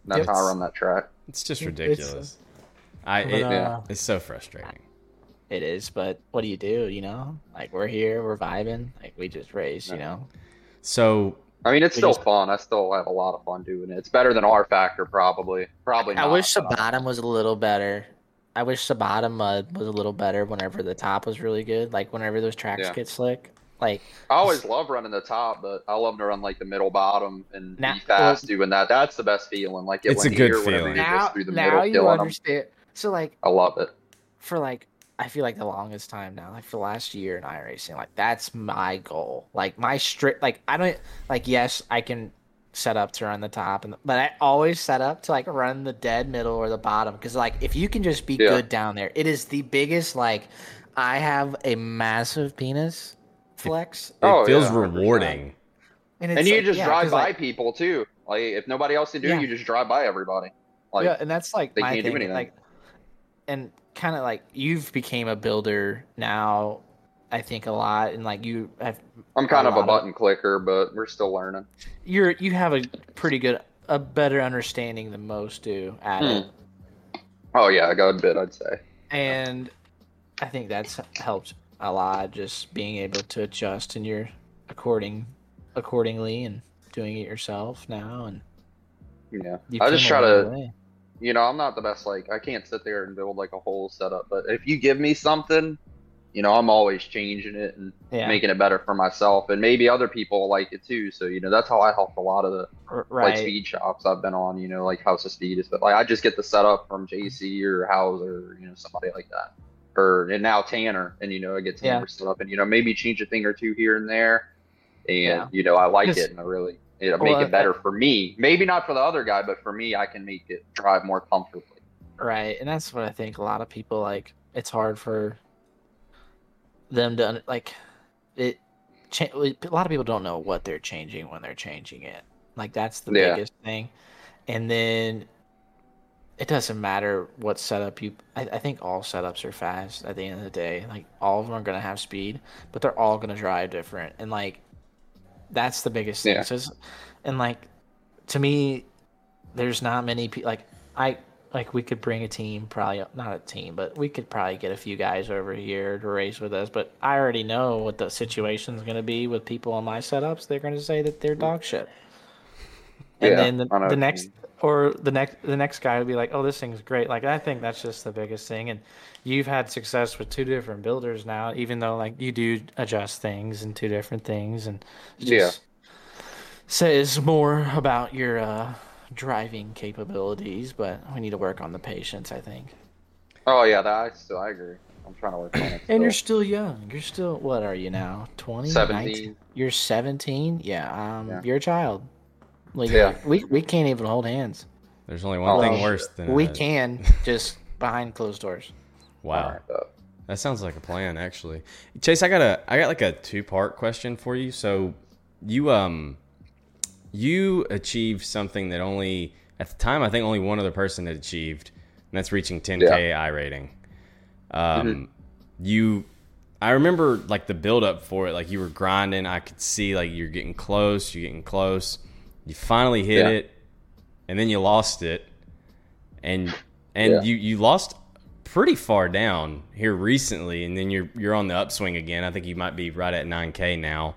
And that's how I run that track. It's just ridiculous. It's so frustrating. It is, but what do you do? You know, like we're here, we're vibing, like we just race. You know. So I mean, it's still fun. I still have a lot of fun doing it. It's better than R Factor, probably. Probably not. I wish the bottom was a little better. I wish the bottom mud was a little better. Whenever the top was really good, like whenever those tracks get slick. Like I always love running the top, but I love to run like the middle bottom and be fast doing that. That's the best feeling. Like it's a good feeling. Now you understand. So like I love it. For like I feel like the longest time now, like for the last year in iRacing, like that's my goal. Like my strict, like I don't like. Yes, I can set up to run the top, but I always set up to like run the dead middle or the bottom because like if you can just be good down there, it is the biggest. Like I have a massive penis. Flex. It feels rewarding. And you like, just drive by like, people too. Like if nobody else can do it, you just drive by everybody. Like and that's like they my can't thing. Do anything. Like, and kind of like you've became a builder now, I think a lot, and like you have. I'm kind of a button clicker, but we're still learning. You have a pretty good, a better understanding than most do at it. Oh yeah, I got a bit, I'd say. And I think that's helped a lot, just being able to adjust and you're accordingly and doing it yourself now. And I just try to, you know, I'm not the best, like I can't sit there and build like a whole setup, but if you give me something, you know, I'm always changing it and making it better for myself, and maybe other people like it too. So, you know, that's how I helped a lot of the like speed shops I've been on, you know, like House of Speed is, but like I just get the setup from JC or House or, you know, somebody like that. And now Tanner, and you know, I get Tanner set up, and you know, maybe change a thing or two here and there, and you know, I like it, and I really make it better for me. Maybe not for the other guy, but for me, I can make it drive more comfortably. Right, and that's what I think. A lot of people like it's hard for them to like it. A lot of people don't know what they're changing when they're changing it. Like that's the biggest thing, and then. It doesn't matter what setup you... I think all setups are fast at the end of the day. Like, all of them are going to have speed, but they're all going to drive different. And, like, that's the biggest thing. So and, like, to me, there's not many... we could bring a team, probably... Not a team, but we could probably get a few guys over here to race with us. But I already know what the situation's going to be with people on my setups. They're going to say that they're dog shit. And then the next... Or the next guy would be like, oh, this thing's great. Like, I think that's just the biggest thing. And you've had success with two different builders now, even though, like, you do adjust things and two different things. And it just says more about your driving capabilities. But we need to work on the patience, I think. Oh, yeah, I agree. I'm trying to work on it. And you're still young. You're still, what are you now, 20? 17. 19? You're 17? Yeah, you're a child. Like, we can't even hold hands. There's only one thing worse than we can just behind closed doors. Wow, that sounds like a plan, actually. Chase, I got like a 2-part question for you. So you achieved something that only at the time I think only one other person had achieved, and that's reaching 10K I rating. I remember like the build up for it. Like you were grinding. I could see like you're getting close. You finally hit it, and then you lost it, and you lost pretty far down here recently, and then you're on the upswing again. I think you might be right at 9K now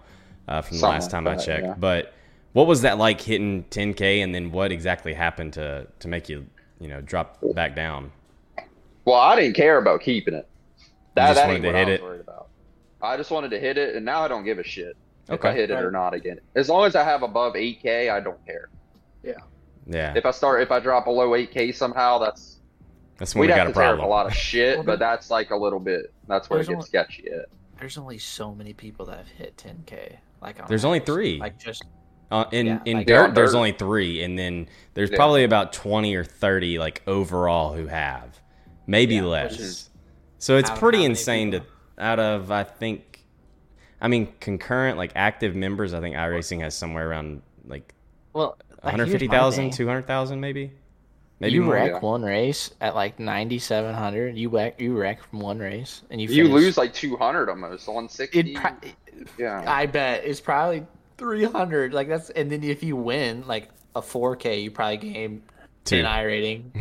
from the last time I checked. Yeah. But what was that like hitting 10K, and then what exactly happened to make you drop back down? Well, I didn't care about keeping it. That ain't what I was worried about. I just wanted to hit it, and now I don't give a shit. if I hit it or not again. As long as I have above 8K, I don't care. Yeah. Yeah. If I drop below 8K somehow, that's when we'd have got to tear up a lot of shit, well, but that's like a little bit. That's where it gets sketchy. At. There's only so many people that have hit 10K. Like there's only three. Like just in dirt, there's only three, and then there's probably about 20 or 30 like overall who have, maybe less. So it's pretty insane to out of concurrent like active members. I think iRacing has somewhere around like 150,000, 200,000 maybe. Maybe you wreck one race at like 9,700. You wreck from one race and you lose like 200 almost, 160. I bet it's probably 300. Like that's, and then if you win like a 4K, you probably gain an I rating.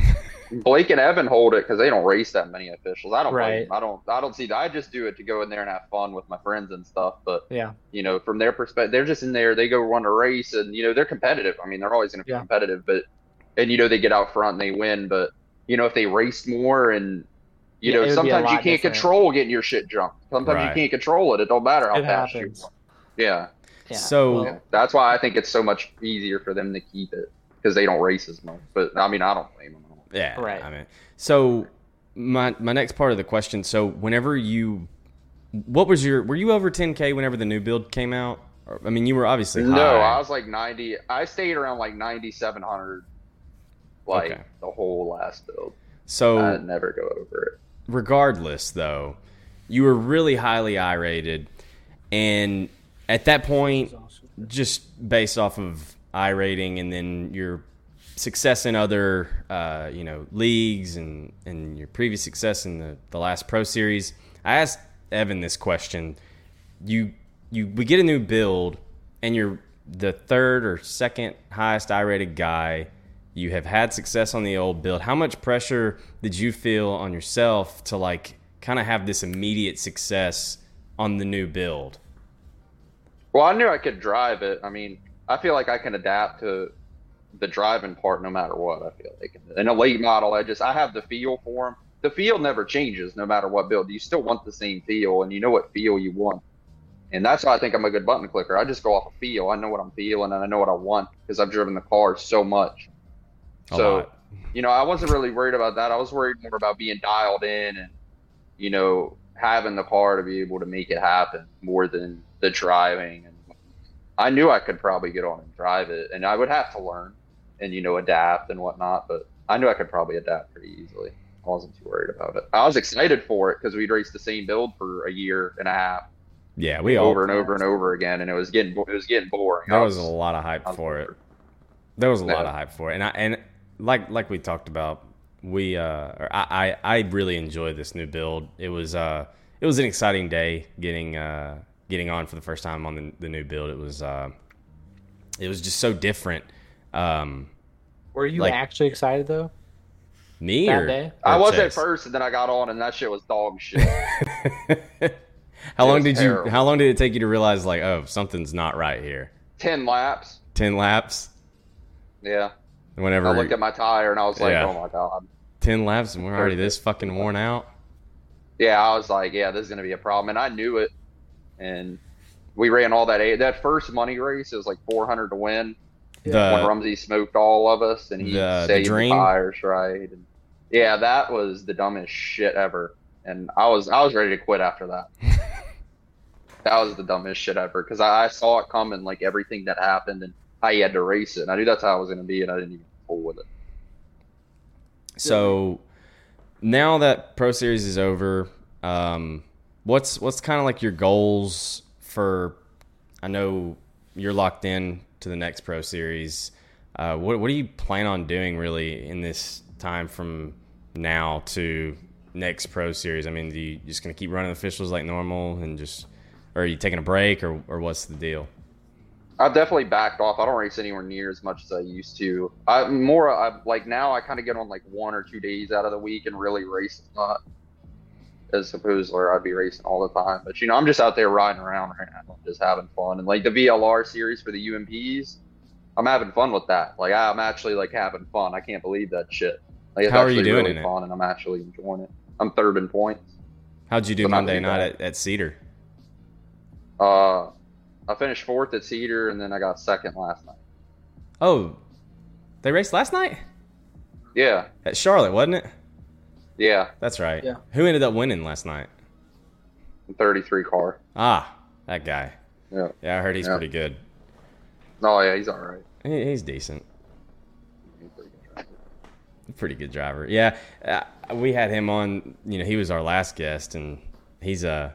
Blake and Evan hold it because they don't race that many officials. I don't. Right. I don't see that. I just do it to go in there and have fun with my friends and stuff. But from their perspective, they're just in there. They go run a race, and they're competitive. I mean, they're always going to be competitive, but. And, they get out front and they win. But, if they race more and, sometimes you can't control getting your shit jumped. Sometimes you can't control it. It don't matter how fast you run. Yeah. So that's why I think it's so much easier for them to keep it because they don't race as much. But, I mean, I don't blame them at all. Yeah. Right. I mean, so my next part of the question. So whenever were you over 10K whenever the new build came out? I mean, you were obviously high. No, I was like 90. I stayed around like 9,700. The whole last build. So I'd never go over it. Regardless, though, you were really highly I-rated. And at that point, just based off of I-rating and then your success in other, leagues and your previous success in the last Pro Series, I asked Evan this question. We get a new build, and you're the third or second highest I-rated guy. You have had success on the old build. How much pressure did you feel on yourself to kind of have this immediate success on the new build? Well, I knew I could drive it. I mean, I feel like I can adapt to the driving part no matter what. I feel like in a late model, I have the feel for them. The feel never changes no matter what build. You still want the same feel, and you know what feel you want. And that's why I think I'm a good button clicker. I just go off a feel. I know what I'm feeling, and I know what I want because I've driven the car so much. So, I wasn't really worried about that. I was worried more about being dialed in and, having the car to be able to make it happen more than the driving. And I knew I could probably get on and drive it, and I would have to learn and, adapt and whatnot. But I knew I could probably adapt pretty easily. I wasn't too worried about it. I was excited for it because we'd raced the same build for a year and a half. Yeah, we all over and over and over again, and it was getting boring. There was a lot of hype for it. There was a lot of hype for it, and. Like we talked about, I really enjoyed this new build. It was an exciting day getting on for the first time on the new build. It was just so different. Were you actually excited though? Me that day? I was at first, and then I got on, and that shit was dog shit. How long did it take you to realize something's not right here? 10 laps. 10 laps. Yeah. Whenever I looked at my tire and I was like, oh my God. 10 laps and we're already this fucking worn out. Yeah, I was like, this is going to be a problem. And I knew it. And we ran all that first money race. It was like 400 to win. When Rumsey smoked all of us and he saved the tires, right? And that was the dumbest shit ever. And I was ready to quit after that. That was the dumbest shit ever because I saw it coming, like everything that happened and I had to race it. And I knew that's how I was going to be, and I didn't even pull with it. So now that Pro Series is over, what's kind of like your goals for? I know you're locked in to the next Pro Series. What do you plan on doing really in this time from now to next Pro Series? I mean, do you just going to keep running officials like normal, and or are you taking a break, or what's the deal? I've definitely backed off. I don't race anywhere near as much as I used to. Now I kind of get on like 1 or 2 days out of the week and really race a lot, as opposed to where I'd be racing all the time. But, I'm just out there riding around right now, just having fun. And like the VLR series for the UMPs, I'm having fun with that. Like I'm actually like having fun. I can't believe that shit. Like, it's How are you doing really in fun it? And I'm actually enjoying it. I'm third in points. How'd you do Monday night at Cedar? I finished fourth at Cedar, and then I got second last night. Oh, they raced last night? Yeah. At Charlotte, wasn't it? Yeah. That's right. Yeah. Who ended up winning last night? 33 car. Ah, that guy. Yeah. Yeah, I heard he's pretty good. Oh, yeah, he's all right. He's decent. He's a pretty good driver. Yeah, we had him on. You know, he was our last guest, and he's a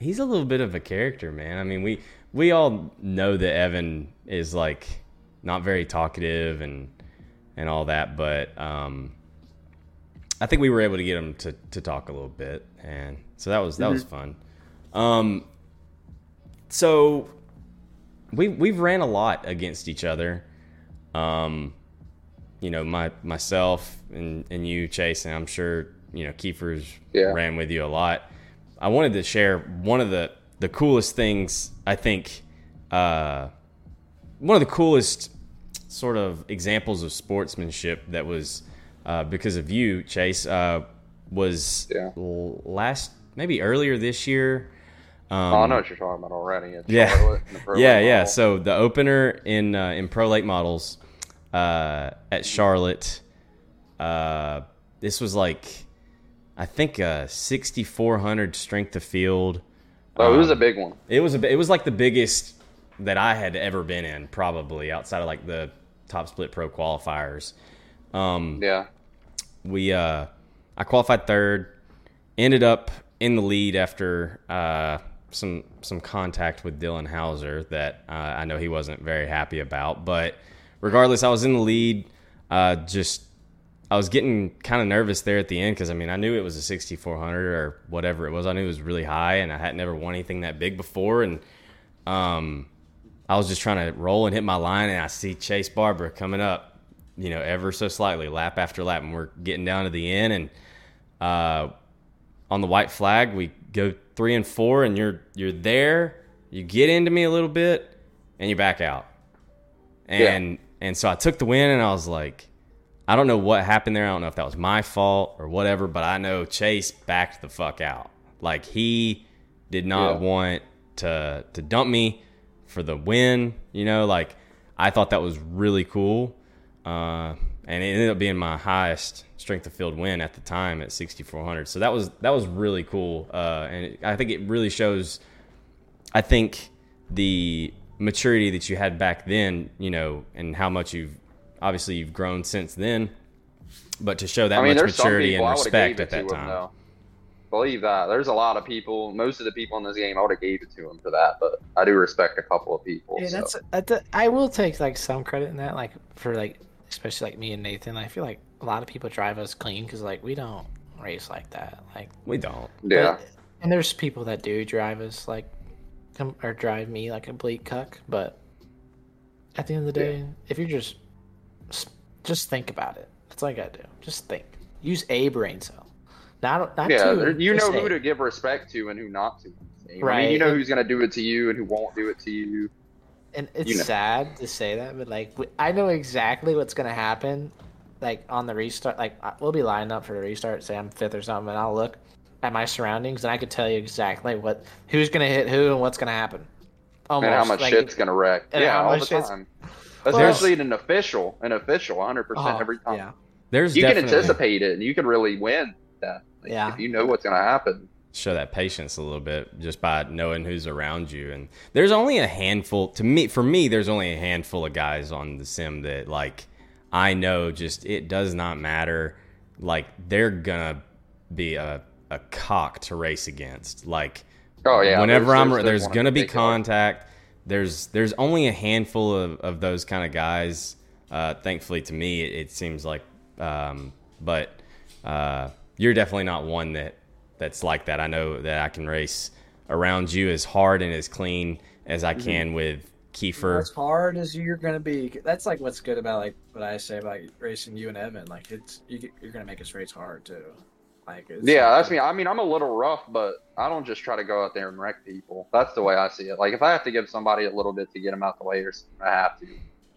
little bit of a character, man. I mean, we all know that Evan is like not very talkative and all that, but I think we were able to get him to talk a little bit, and so that was fun. So we've ran a lot against each other. You know, myself and you, Chase, and I'm sure you know Kiefer's ran with you a lot. I wanted to share one of the coolest things, I think, one of the coolest sort of examples of sportsmanship that was because of you, Chase, was maybe earlier this year. I know what you're talking about already. Yeah. So the opener in Pro Late Models at Charlotte, this was like, I think a 6,400 strength of field. Oh, it was a big one. It was like the biggest that I had ever been in, probably outside of like the top split pro qualifiers. I qualified third, ended up in the lead after some contact with Dylan Hauser that I know he wasn't very happy about. But regardless, I was in the lead. I was getting kind of nervous there at the end because, I mean, I knew it was a 6,400 or whatever it was. I knew it was really high, and I had never won anything that big before. And I was just trying to roll and hit my line, and I see Chase Barber coming up, you know, ever so slightly, lap after lap. And we're getting down to the end, and on the white flag, we go 3 and 4, and you're there. You get into me a little bit, and you back out. And so I took the win, and I was like, I don't know what happened there. I don't know if that was my fault or whatever, but I know Chase backed the fuck out. Like, he did not want to dump me for the win. You know, like, I thought that was really cool. And it ended up being my highest strength of field win at the time at 6,400. So that was really cool. I think it really shows, I think, the maturity that you had back then, you know, and how much you've grown since then, but to show that much maturity and respect at that time. Believe that. There's a lot of people. Most of the people in this game, I would have gave it to him for that, but I do respect a couple of people. Yeah, I will take like some credit in that, like for like especially like me and Nathan. I feel like a lot of people drive us clean because like we don't race like that. Like we don't. Yeah. And there's people that do drive us like or drive me like a complete cuck, but at the end of the day, if you're just think about it. That's like I do. Just think. Use a brain cell. Not two. You know who to give respect to and who not to. Right. I mean, you know who's going to do it to you and who won't do it to you. And it's sad to say that, but like I know exactly what's going to happen. Like on the restart, like we'll be lined up for the restart. Say I'm fifth or something, and I'll look at my surroundings and I could tell you exactly who's going to hit who and what's going to happen. Almost. And how much like, shit's going to wreck. Yeah, all the time. Especially an official, 100% every time. Yeah. You can anticipate it, and you can really win that. Like, if you know what's going to happen. Show that patience a little bit just by knowing who's around you. And there's only a handful, there's only a handful of guys on the sim that, like, I know just it does not matter. Like, they're going to be a cock to race against. Like, whenever there's going to be contact. There's only a handful of those kind of guys. Thankfully, to me, it seems like. But you're definitely not one that's like that. I know that I can race around you as hard and as clean as I can with Kiefer. As hard as you're going to be. That's like what's good about like what I say about racing you and Evan. Like you're going to make us race hard too. Like that's me. I mean, I'm a little rough, but I don't just try to go out there and wreck people. That's the way I see it. Like, if I have to give somebody a little bit to get them out the way, or something, I have to.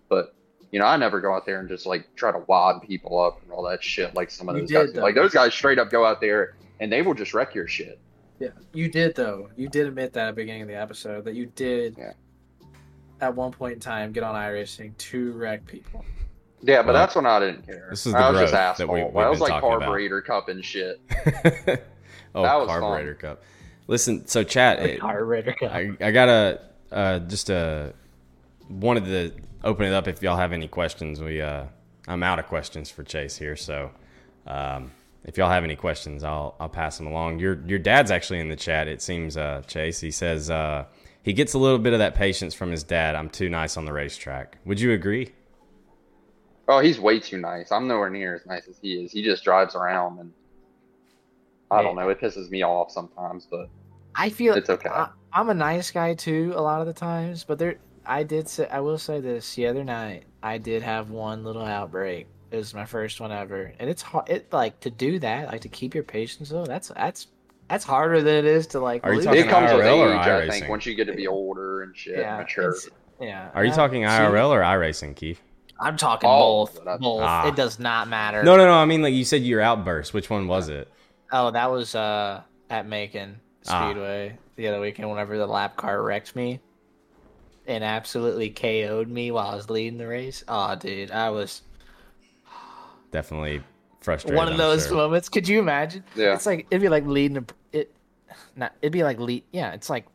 But, you know, I never go out there and just, like, try to wad people up and all that shit like some of those guys do. Like, those guys straight up go out there, and they will just wreck your shit. Yeah, you did though. You did admit that at the beginning of the episode that you did at one point in time get on iRacing to wreck people. Yeah, but that's when I didn't care. This is the growth that we've been talking about. Carburetor cup and shit. Carburetor cup. Listen, so chat. Carburetor cup. I gotta wanted to open it up if y'all have any questions. I'm out of questions for Chase here, so if y'all have any questions, I'll pass them along. Your dad's actually in the chat, it seems, Chase. He says he gets a little bit of that patience from his dad. I'm too nice on the racetrack. Would you agree? Oh, he's way too nice. I'm nowhere near as nice as he is. He just drives around, and I don't know. It pisses me off sometimes, but I feel it's okay. I'm a nice guy too a lot of the times, but I will say this. The other night, I did have one little outbreak. It was my first one ever, and it's hard. To do that, to keep your patience though. That's harder than it is to like. Are you talking IRL or iRacing? I think once you get to be older and shit, mature. Yeah. Are you talking IRL or iRacing, Keith? I'm talking both. It does not matter. No. I mean, like you said, your outburst. Which one was it? Oh, that was at Macon Speedway the other weekend. Whenever the lap car wrecked me and absolutely KO'd me while I was leading the race. Oh, dude, I was definitely frustrated. One of those moments. Could you imagine? Yeah. It's like it's like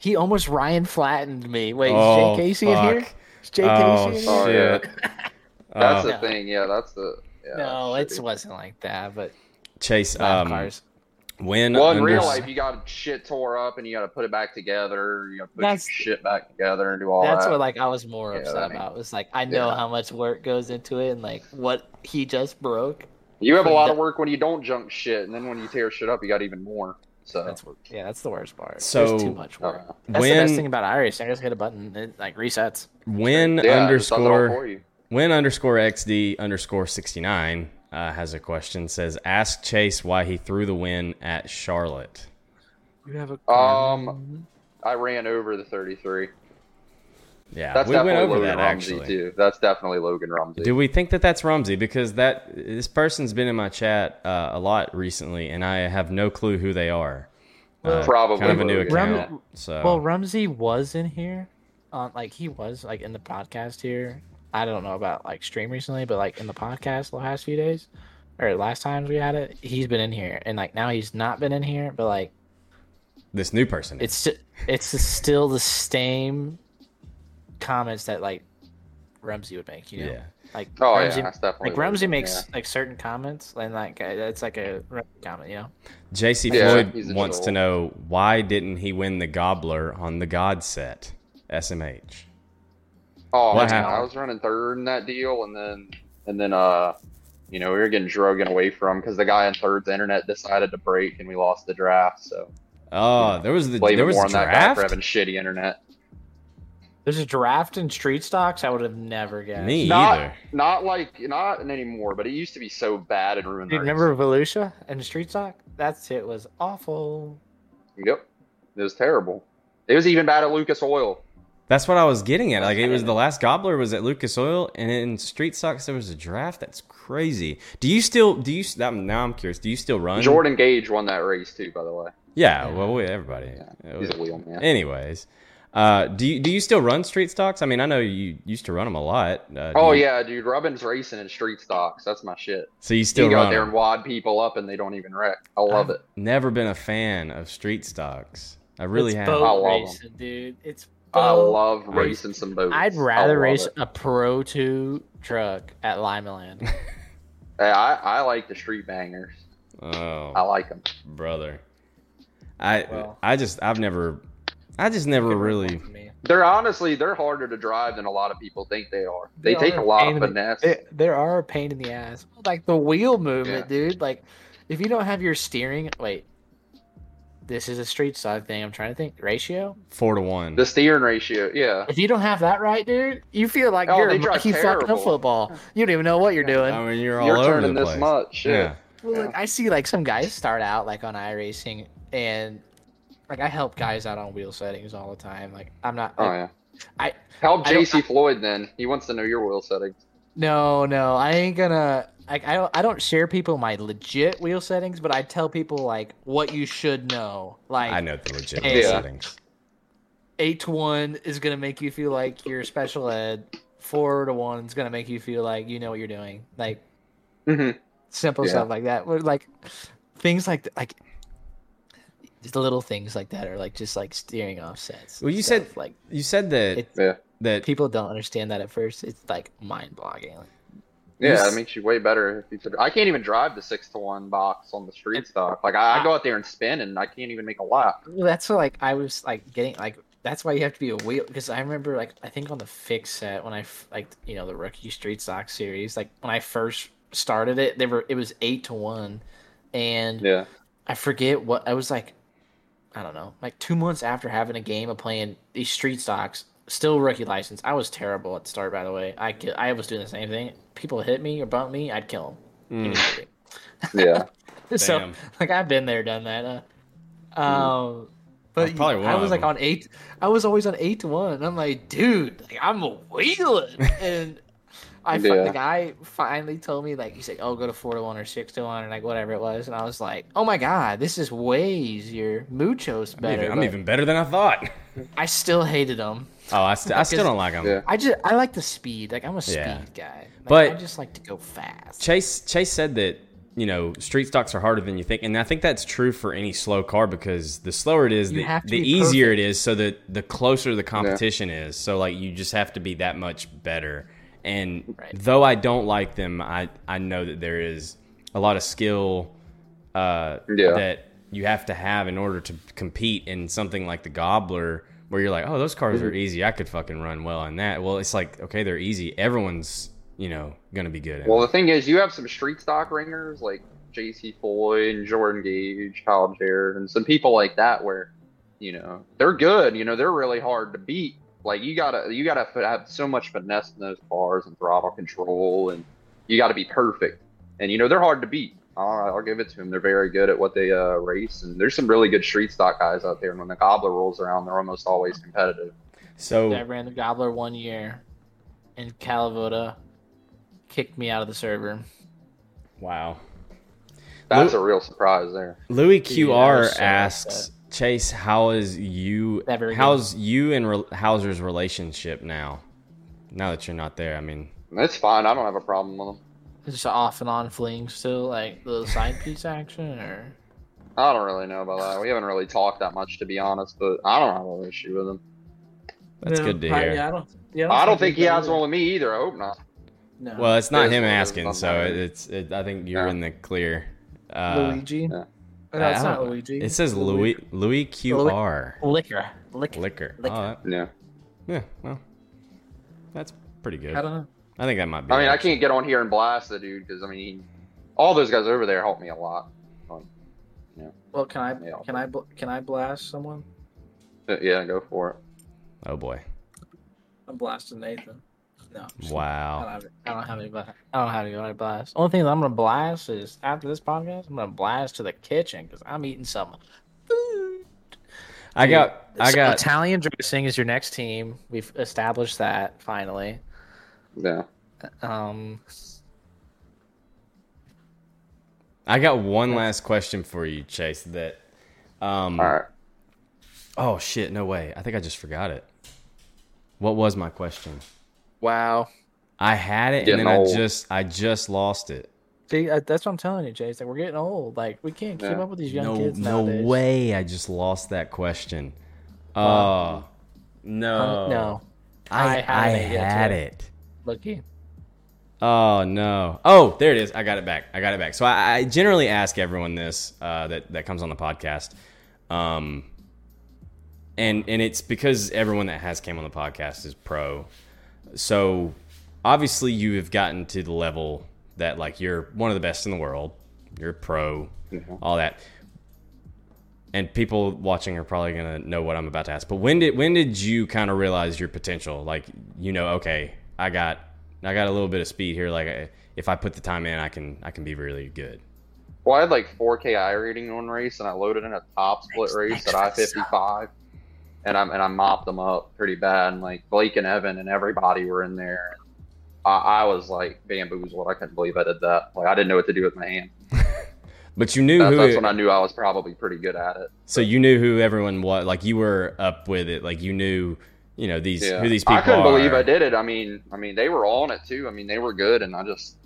he almost Ryan flattened me. Wait, is Jay Casey in here? Shit. That's the thing. Yeah, that's the. Yeah, no, it wasn't like that. But Chase, cars. In real life, you got shit tore up and you got to put it back together. You got to put your shit back together and do all that. That's what I was more upset about. It was like I know how much work goes into it and like what he just broke. You have a lot of work when you don't junk shit, and then when you tear shit up, you got even more. So that's the worst part. So there's too much work. That's the best thing about iRacing. I just hit a button, it resets. Win_XD_69 has a question. Says, ask Chase why he threw the win at Charlotte. You have a I ran over the 33. Yeah, that's That's definitely Logan Rumsey. Do we think that's Rumsey? Because this person's been in my chat a lot recently, and I have no clue who they are. Probably kind of a new account. Rumsey was in here, he was in the podcast here. I don't know about stream recently, but in the podcast the last few days or last times we had it, he's been in here, and now he's not been in here, but this new person. It's still the same comments that Rumsey would make, you know? Yeah. Rumsey makes certain comments, and it's a comment, you know. J.C. Floyd wants to know why didn't he win the gobbler on the God set SMH. Oh, what happened? I was running third in that deal, and then we were getting drugged away from because the guy in third's internet decided to break, and we lost the draft. So there was a draft. That guy for having shitty internet. There's a draft in street stocks. I would have never guessed. Me either. Not anymore. But it used to be so bad and ruined. Do you remember Volusia and street stock? It was awful. Yep, it was terrible. It was even bad at Lucas Oil. That's what I was getting at. It was the last gobbler was at Lucas Oil, and in street stocks there was a draft. That's crazy. Do you? Now I'm curious. Do you still run? Jordan Gage won that race too, by the way. Yeah. Well, everybody. Yeah. He's a wheel man. Anyways. Do you still run street stocks? I mean, I know you used to run them a lot. Yeah, dude. Robin's racing in street stocks. That's my shit. So you still go out there and wad people up, and they don't even wreck. I love it. Never been a fan of street stocks. I really have. I love racing, dude. I love racing some boats. I'd rather race a Pro 2 truck at Lima Land. Hey, I like the street bangers. Oh, I like them, brother. I just never really. They're harder to drive than a lot of people think they are. They take a lot of finesse. They are a pain in the ass. Like the wheel movement, dude. Like if you don't have your steering, this is a street side thing. I'm trying to think. Ratio? 4-1. The steering ratio, yeah. If you don't have that right, dude, you feel like you're a monkey fucking a football. You don't even know what you're doing. I mean, you're all over the place. You're turning this much. Yeah. Well, I see some guys start out on iRacing and. I help guys out on wheel settings all the time. I'm not. Help J.C. Floyd then. He wants to know your wheel settings. No, I ain't gonna. I don't share people my legit wheel settings, but I tell people like what you should know. Like I know the legit wheel settings. 8-1 is gonna make you feel like you're special ed. 4-1 is gonna make you feel like you know what you're doing. Like simple stuff like that. Like things like the little things like that are like just like steering offsets. Well, you stuff. Said like you said that that people don't understand that at first. It's like mind boggling. Like, it makes you way better. I can't even drive the 6-1 box on the street stock. Like I go out there and spin, and I can't even make a lap. Well, that's what, like I was like getting like that's why you have to be a wheel because I remember like I think on the fix set when I like you know the rookie street stock series like when I first started it it was 8-1, and I forget what I was like. I don't know, like 2 months after having a game of playing these street stocks. Still rookie license. I was terrible at the start, by the way. I was doing the same thing. People hit me or bump me, I'd kill them. So, like, I've been there, done that. But I was like on 8. I was always on 8-1. And I'm like, dude, like, I'm wheeling. And the guy finally told me, like, he's like, oh, go to 4-1 or 6-1 or like whatever it was. And I was like, oh my God, this is way easier. Mucho's better. I'm even better than I thought. I still hated him. Oh, I still don't like him. Yeah. I like the speed. Like I'm a speed guy. Like, but I just like to go fast. Chase said that you know street stocks are harder than you think, and I think that's true for any slow car because the slower it is, the easier perfect. It is. So the closer the competition is. So like you just have to be that much better. And though I don't like them, I know that there is a lot of skill that you have to have in order to compete in something like the Gobbler. Where you're like, oh, those cars are easy. I could fucking run well in that. Well, it's like, okay, they're easy. Everyone's, you know, going to be good at it. Well, the thing is, you have some street stock ringers like J.C. Floyd and Jordan Gage, Kyle Jared, and some people like that where, you know, they're good. You know, they're really hard to beat. Like, you gotta have so much finesse in those cars and throttle control, and you got to be perfect. And, you know, they're hard to beat. I'll give it to them. They're very good at what they race, and there's some really good street stock guys out there. And when the Gobbler rolls around, they're almost always competitive. So I ran the Gobbler one year, and Calavoda kicked me out of the server. Wow, that's a real surprise there. Louis QR asks Chase, "How's you and Hauser's relationship now? Now that you're not there, I mean, it's fine. I don't have a problem with them." Just off and on flings still, like the side piece action, or I don't really know about that. We haven't really talked that much, to be honest. But I don't have an issue with him. That's good to hear. I don't think he has one with me either. I hope not. No. Well, it's not him asking, so it's. I think you're in the clear. Luigi. Yeah. No, it's not Luigi. It says Louis QR. Liquor. Yeah. Well, that's pretty good. I don't know. I think that might be. I mean, I can't get on here and blast the dude because I mean, all those guys over there helped me a lot. Well, can I blast someone? Yeah, go for it. Oh boy. I'm blasting Nathan. No. Wow. I don't have any blast. Only thing that I'm gonna blast is after this podcast, I'm gonna blast to the kitchen because I'm eating some food. I got Italian dressing is your next team. We've established that finally. Yeah. I got one last question for you, Chase. That. All right. Oh shit! No way! I think I just forgot it. What was my question? Wow. I had it and then old. I just lost it. See, that's what I'm telling you, Chase. Like we're getting old. Like we can't keep up with these young kids nowadays. No way! I just lost that question. Oh no! I had it. Lucky. Oh no! Oh, there it is. I got it back. So I generally ask everyone this that comes on the podcast, and it's because everyone that has came on the podcast is pro. So obviously you have gotten to the level that like you're one of the best in the world. You're pro, all that. And people watching are probably gonna know what I'm about to ask. But when did you kind of realize your potential? Like you know, okay. I got a little bit of speed here. Like if I put the time in, I can be really good. Well, I had like 4K I rating one race, and I loaded in a top split race at I-55, and I mopped them up pretty bad. And like Blake and Evan and everybody were in there. I was like bamboozled. I couldn't believe I did that. Like I didn't know what to do with my hand. But you knew that's when I knew I was probably pretty good at it. So you knew who everyone was. Like you were up with it. Like you knew, you know, these who these people are. I couldn't believe I did it. I mean they were all on it too. I mean they were good, and I just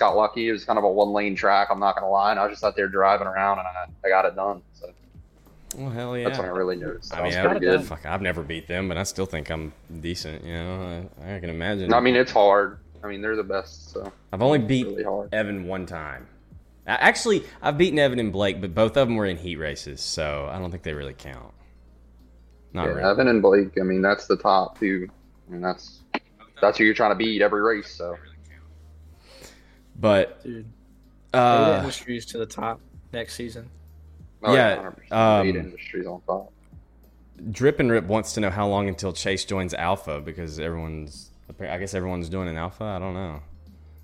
got lucky. It was kind of a one lane track. I'm not gonna lie. And I was just out there driving around, and I got it done. So. Well, hell yeah. That's when I really noticed. I mean, I was pretty good. Fuck, I've never beat them, but I still think I'm decent. You know, I can imagine. I mean, it's hard. I mean, they're the best. So I've only beat Evan one time. Actually, I've beaten Evan and Blake, but both of them were in heat races, so I don't think they really count. Not really. Evan and Blake. I mean, that's the top two. I mean, that's who you're trying to beat every race. So, but dude, Beta Industries to the top next season. Oh, yeah, 100%. Beta Industries on top. Drip and Rip wants to know how long until Chase joins Alpha, because I guess everyone's doing an Alpha. I don't know.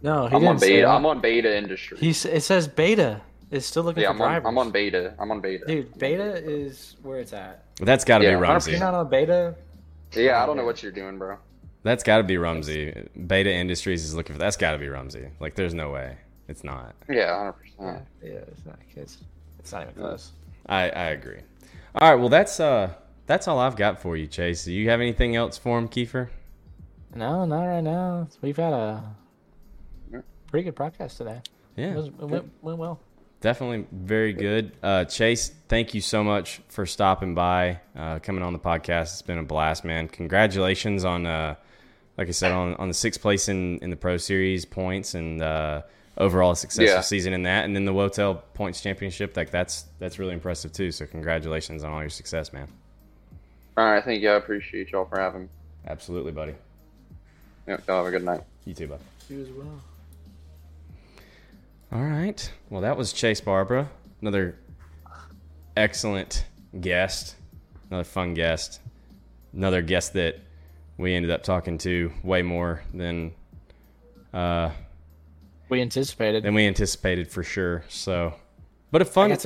No, I'm on Beta. I'm on Beta Industries. It says Beta. It's still looking for drivers. I'm on Beta. I'm on Beta. Dude, Beta is where it's at. Well, that's got to be Rumsey. You're not on Beta? Yeah, I don't know what you're doing, bro. That's got to be Rumsey. Beta Industries is looking for. That's got to be Rumsey. Like, there's no way it's not. Yeah, 100%. Yeah, it's not kids. It's not even close. I agree. All right, well, that's all I've got for you, Chase. Do you have anything else for him, Kiefer? No, not right now. We've had a pretty good podcast today. Yeah. It went well. Definitely very good. Chase, thank you so much for stopping by, coming on the podcast. It's been a blast, man. Congratulations on, like I said, on the sixth place in the Pro Series points and overall successful season in that. And then the Wotel Points Championship, like that's really impressive too. So congratulations on all your success, man. All right. Thank you. I appreciate y'all for having me. Absolutely, buddy. Yeah, y'all have a good night. You too, bud. You as well. All right. Well, that was Chase Barbara, another excellent guest, another fun guest, another guest that we ended up talking to way more than we anticipated. Than we anticipated for sure. So, but a fun. I got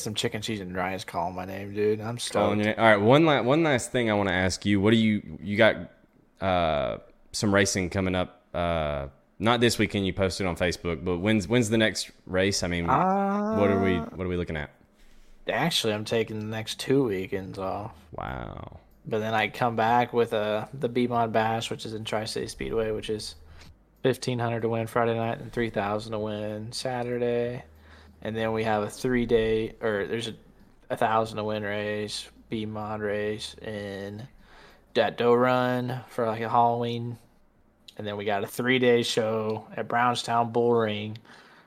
some chicken cheese and rice calling my name, dude. I'm stoked. All right. One last thing I want to ask you. What do you got? Some racing coming up. Not this weekend. You posted on Facebook, but when's the next race? I mean, what are we looking at? Actually, I'm taking the next 2 weekends off. Wow! But then I come back with the BMOD Bash, which is in Tri-City Speedway, which is $1,500 to win Friday night and $3,000 to win Saturday, and then we have a 3-day or there's a $1,000 to win race, BMOD race, and that dough run for like a Halloween. And then we got a 3-day show at Brownstown Bullring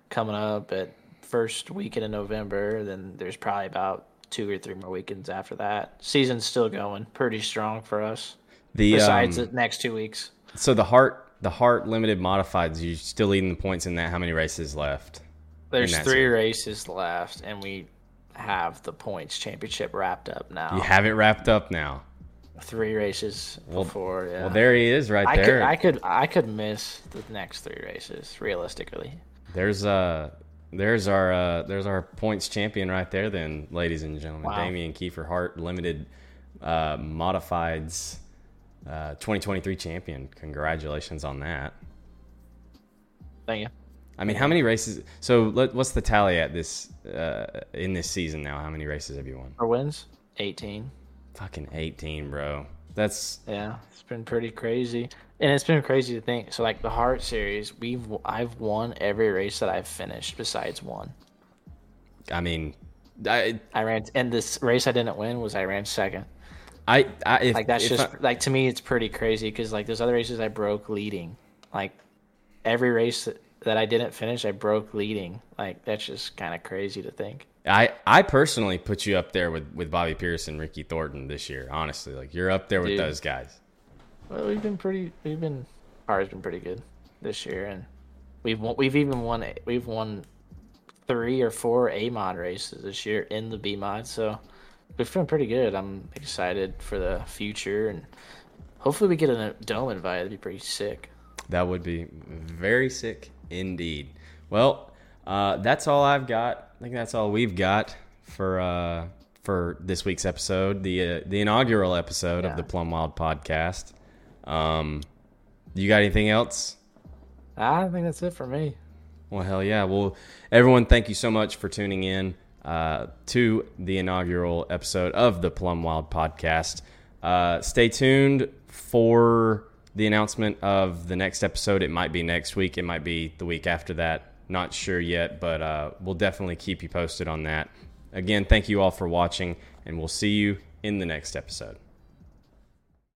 coming up at first weekend in November. Then there's probably about 2 or 3 more weekends after that. Season's still going pretty strong for us. Besides the next 2 weeks. So the Hart Limited Modifieds, you're still leading the points in that. How many races left? There's 3 races left, and we have the points championship wrapped up now. You have it wrapped up now. 3 races before. Well, there he is, right there. I could miss the next 3 races realistically. There's our points champion right there, then, ladies and gentlemen. Wow. Damian Kiefer, Hart Limited Modifieds 2023 champion. Congratulations on that. Thank you. I mean, how many races? So, what's the tally at this in this season now? How many races have you won? Our wins, 18. Fucking 18, bro. It's been pretty crazy, and it's been crazy to think. So, like the Hart Series, I've won every race that I've finished besides one. I mean, I ran, and this race I didn't win was I ran second. To me, it's pretty crazy because like those other races I broke leading. Like every race that I didn't finish, I broke leading. Like that's just kind of crazy to think. I personally put you up there with Bobby Pierce and Ricky Thornton this year. Honestly, like you're up there with those guys. Well, ours has been pretty good this year, and we've won 3 or 4 A-mod races this year in the B-mod, so we've been pretty good. I'm excited for the future, and hopefully we get a dome invite. That'd be pretty sick. That would be very sick indeed. Well. That's all I've got. I think that's all we've got for this week's episode, the inaugural episode of the Plum Wild podcast. You got anything else? I think that's it for me. Well, hell yeah. Well, everyone, thank you so much for tuning in to the inaugural episode of the Plum Wild Podcast. Stay tuned for the announcement of the next episode. It might be next week. It might be the week after that. Not sure yet, but we'll definitely keep you posted on that. Again, thank you all for watching, and we'll see you in the next episode.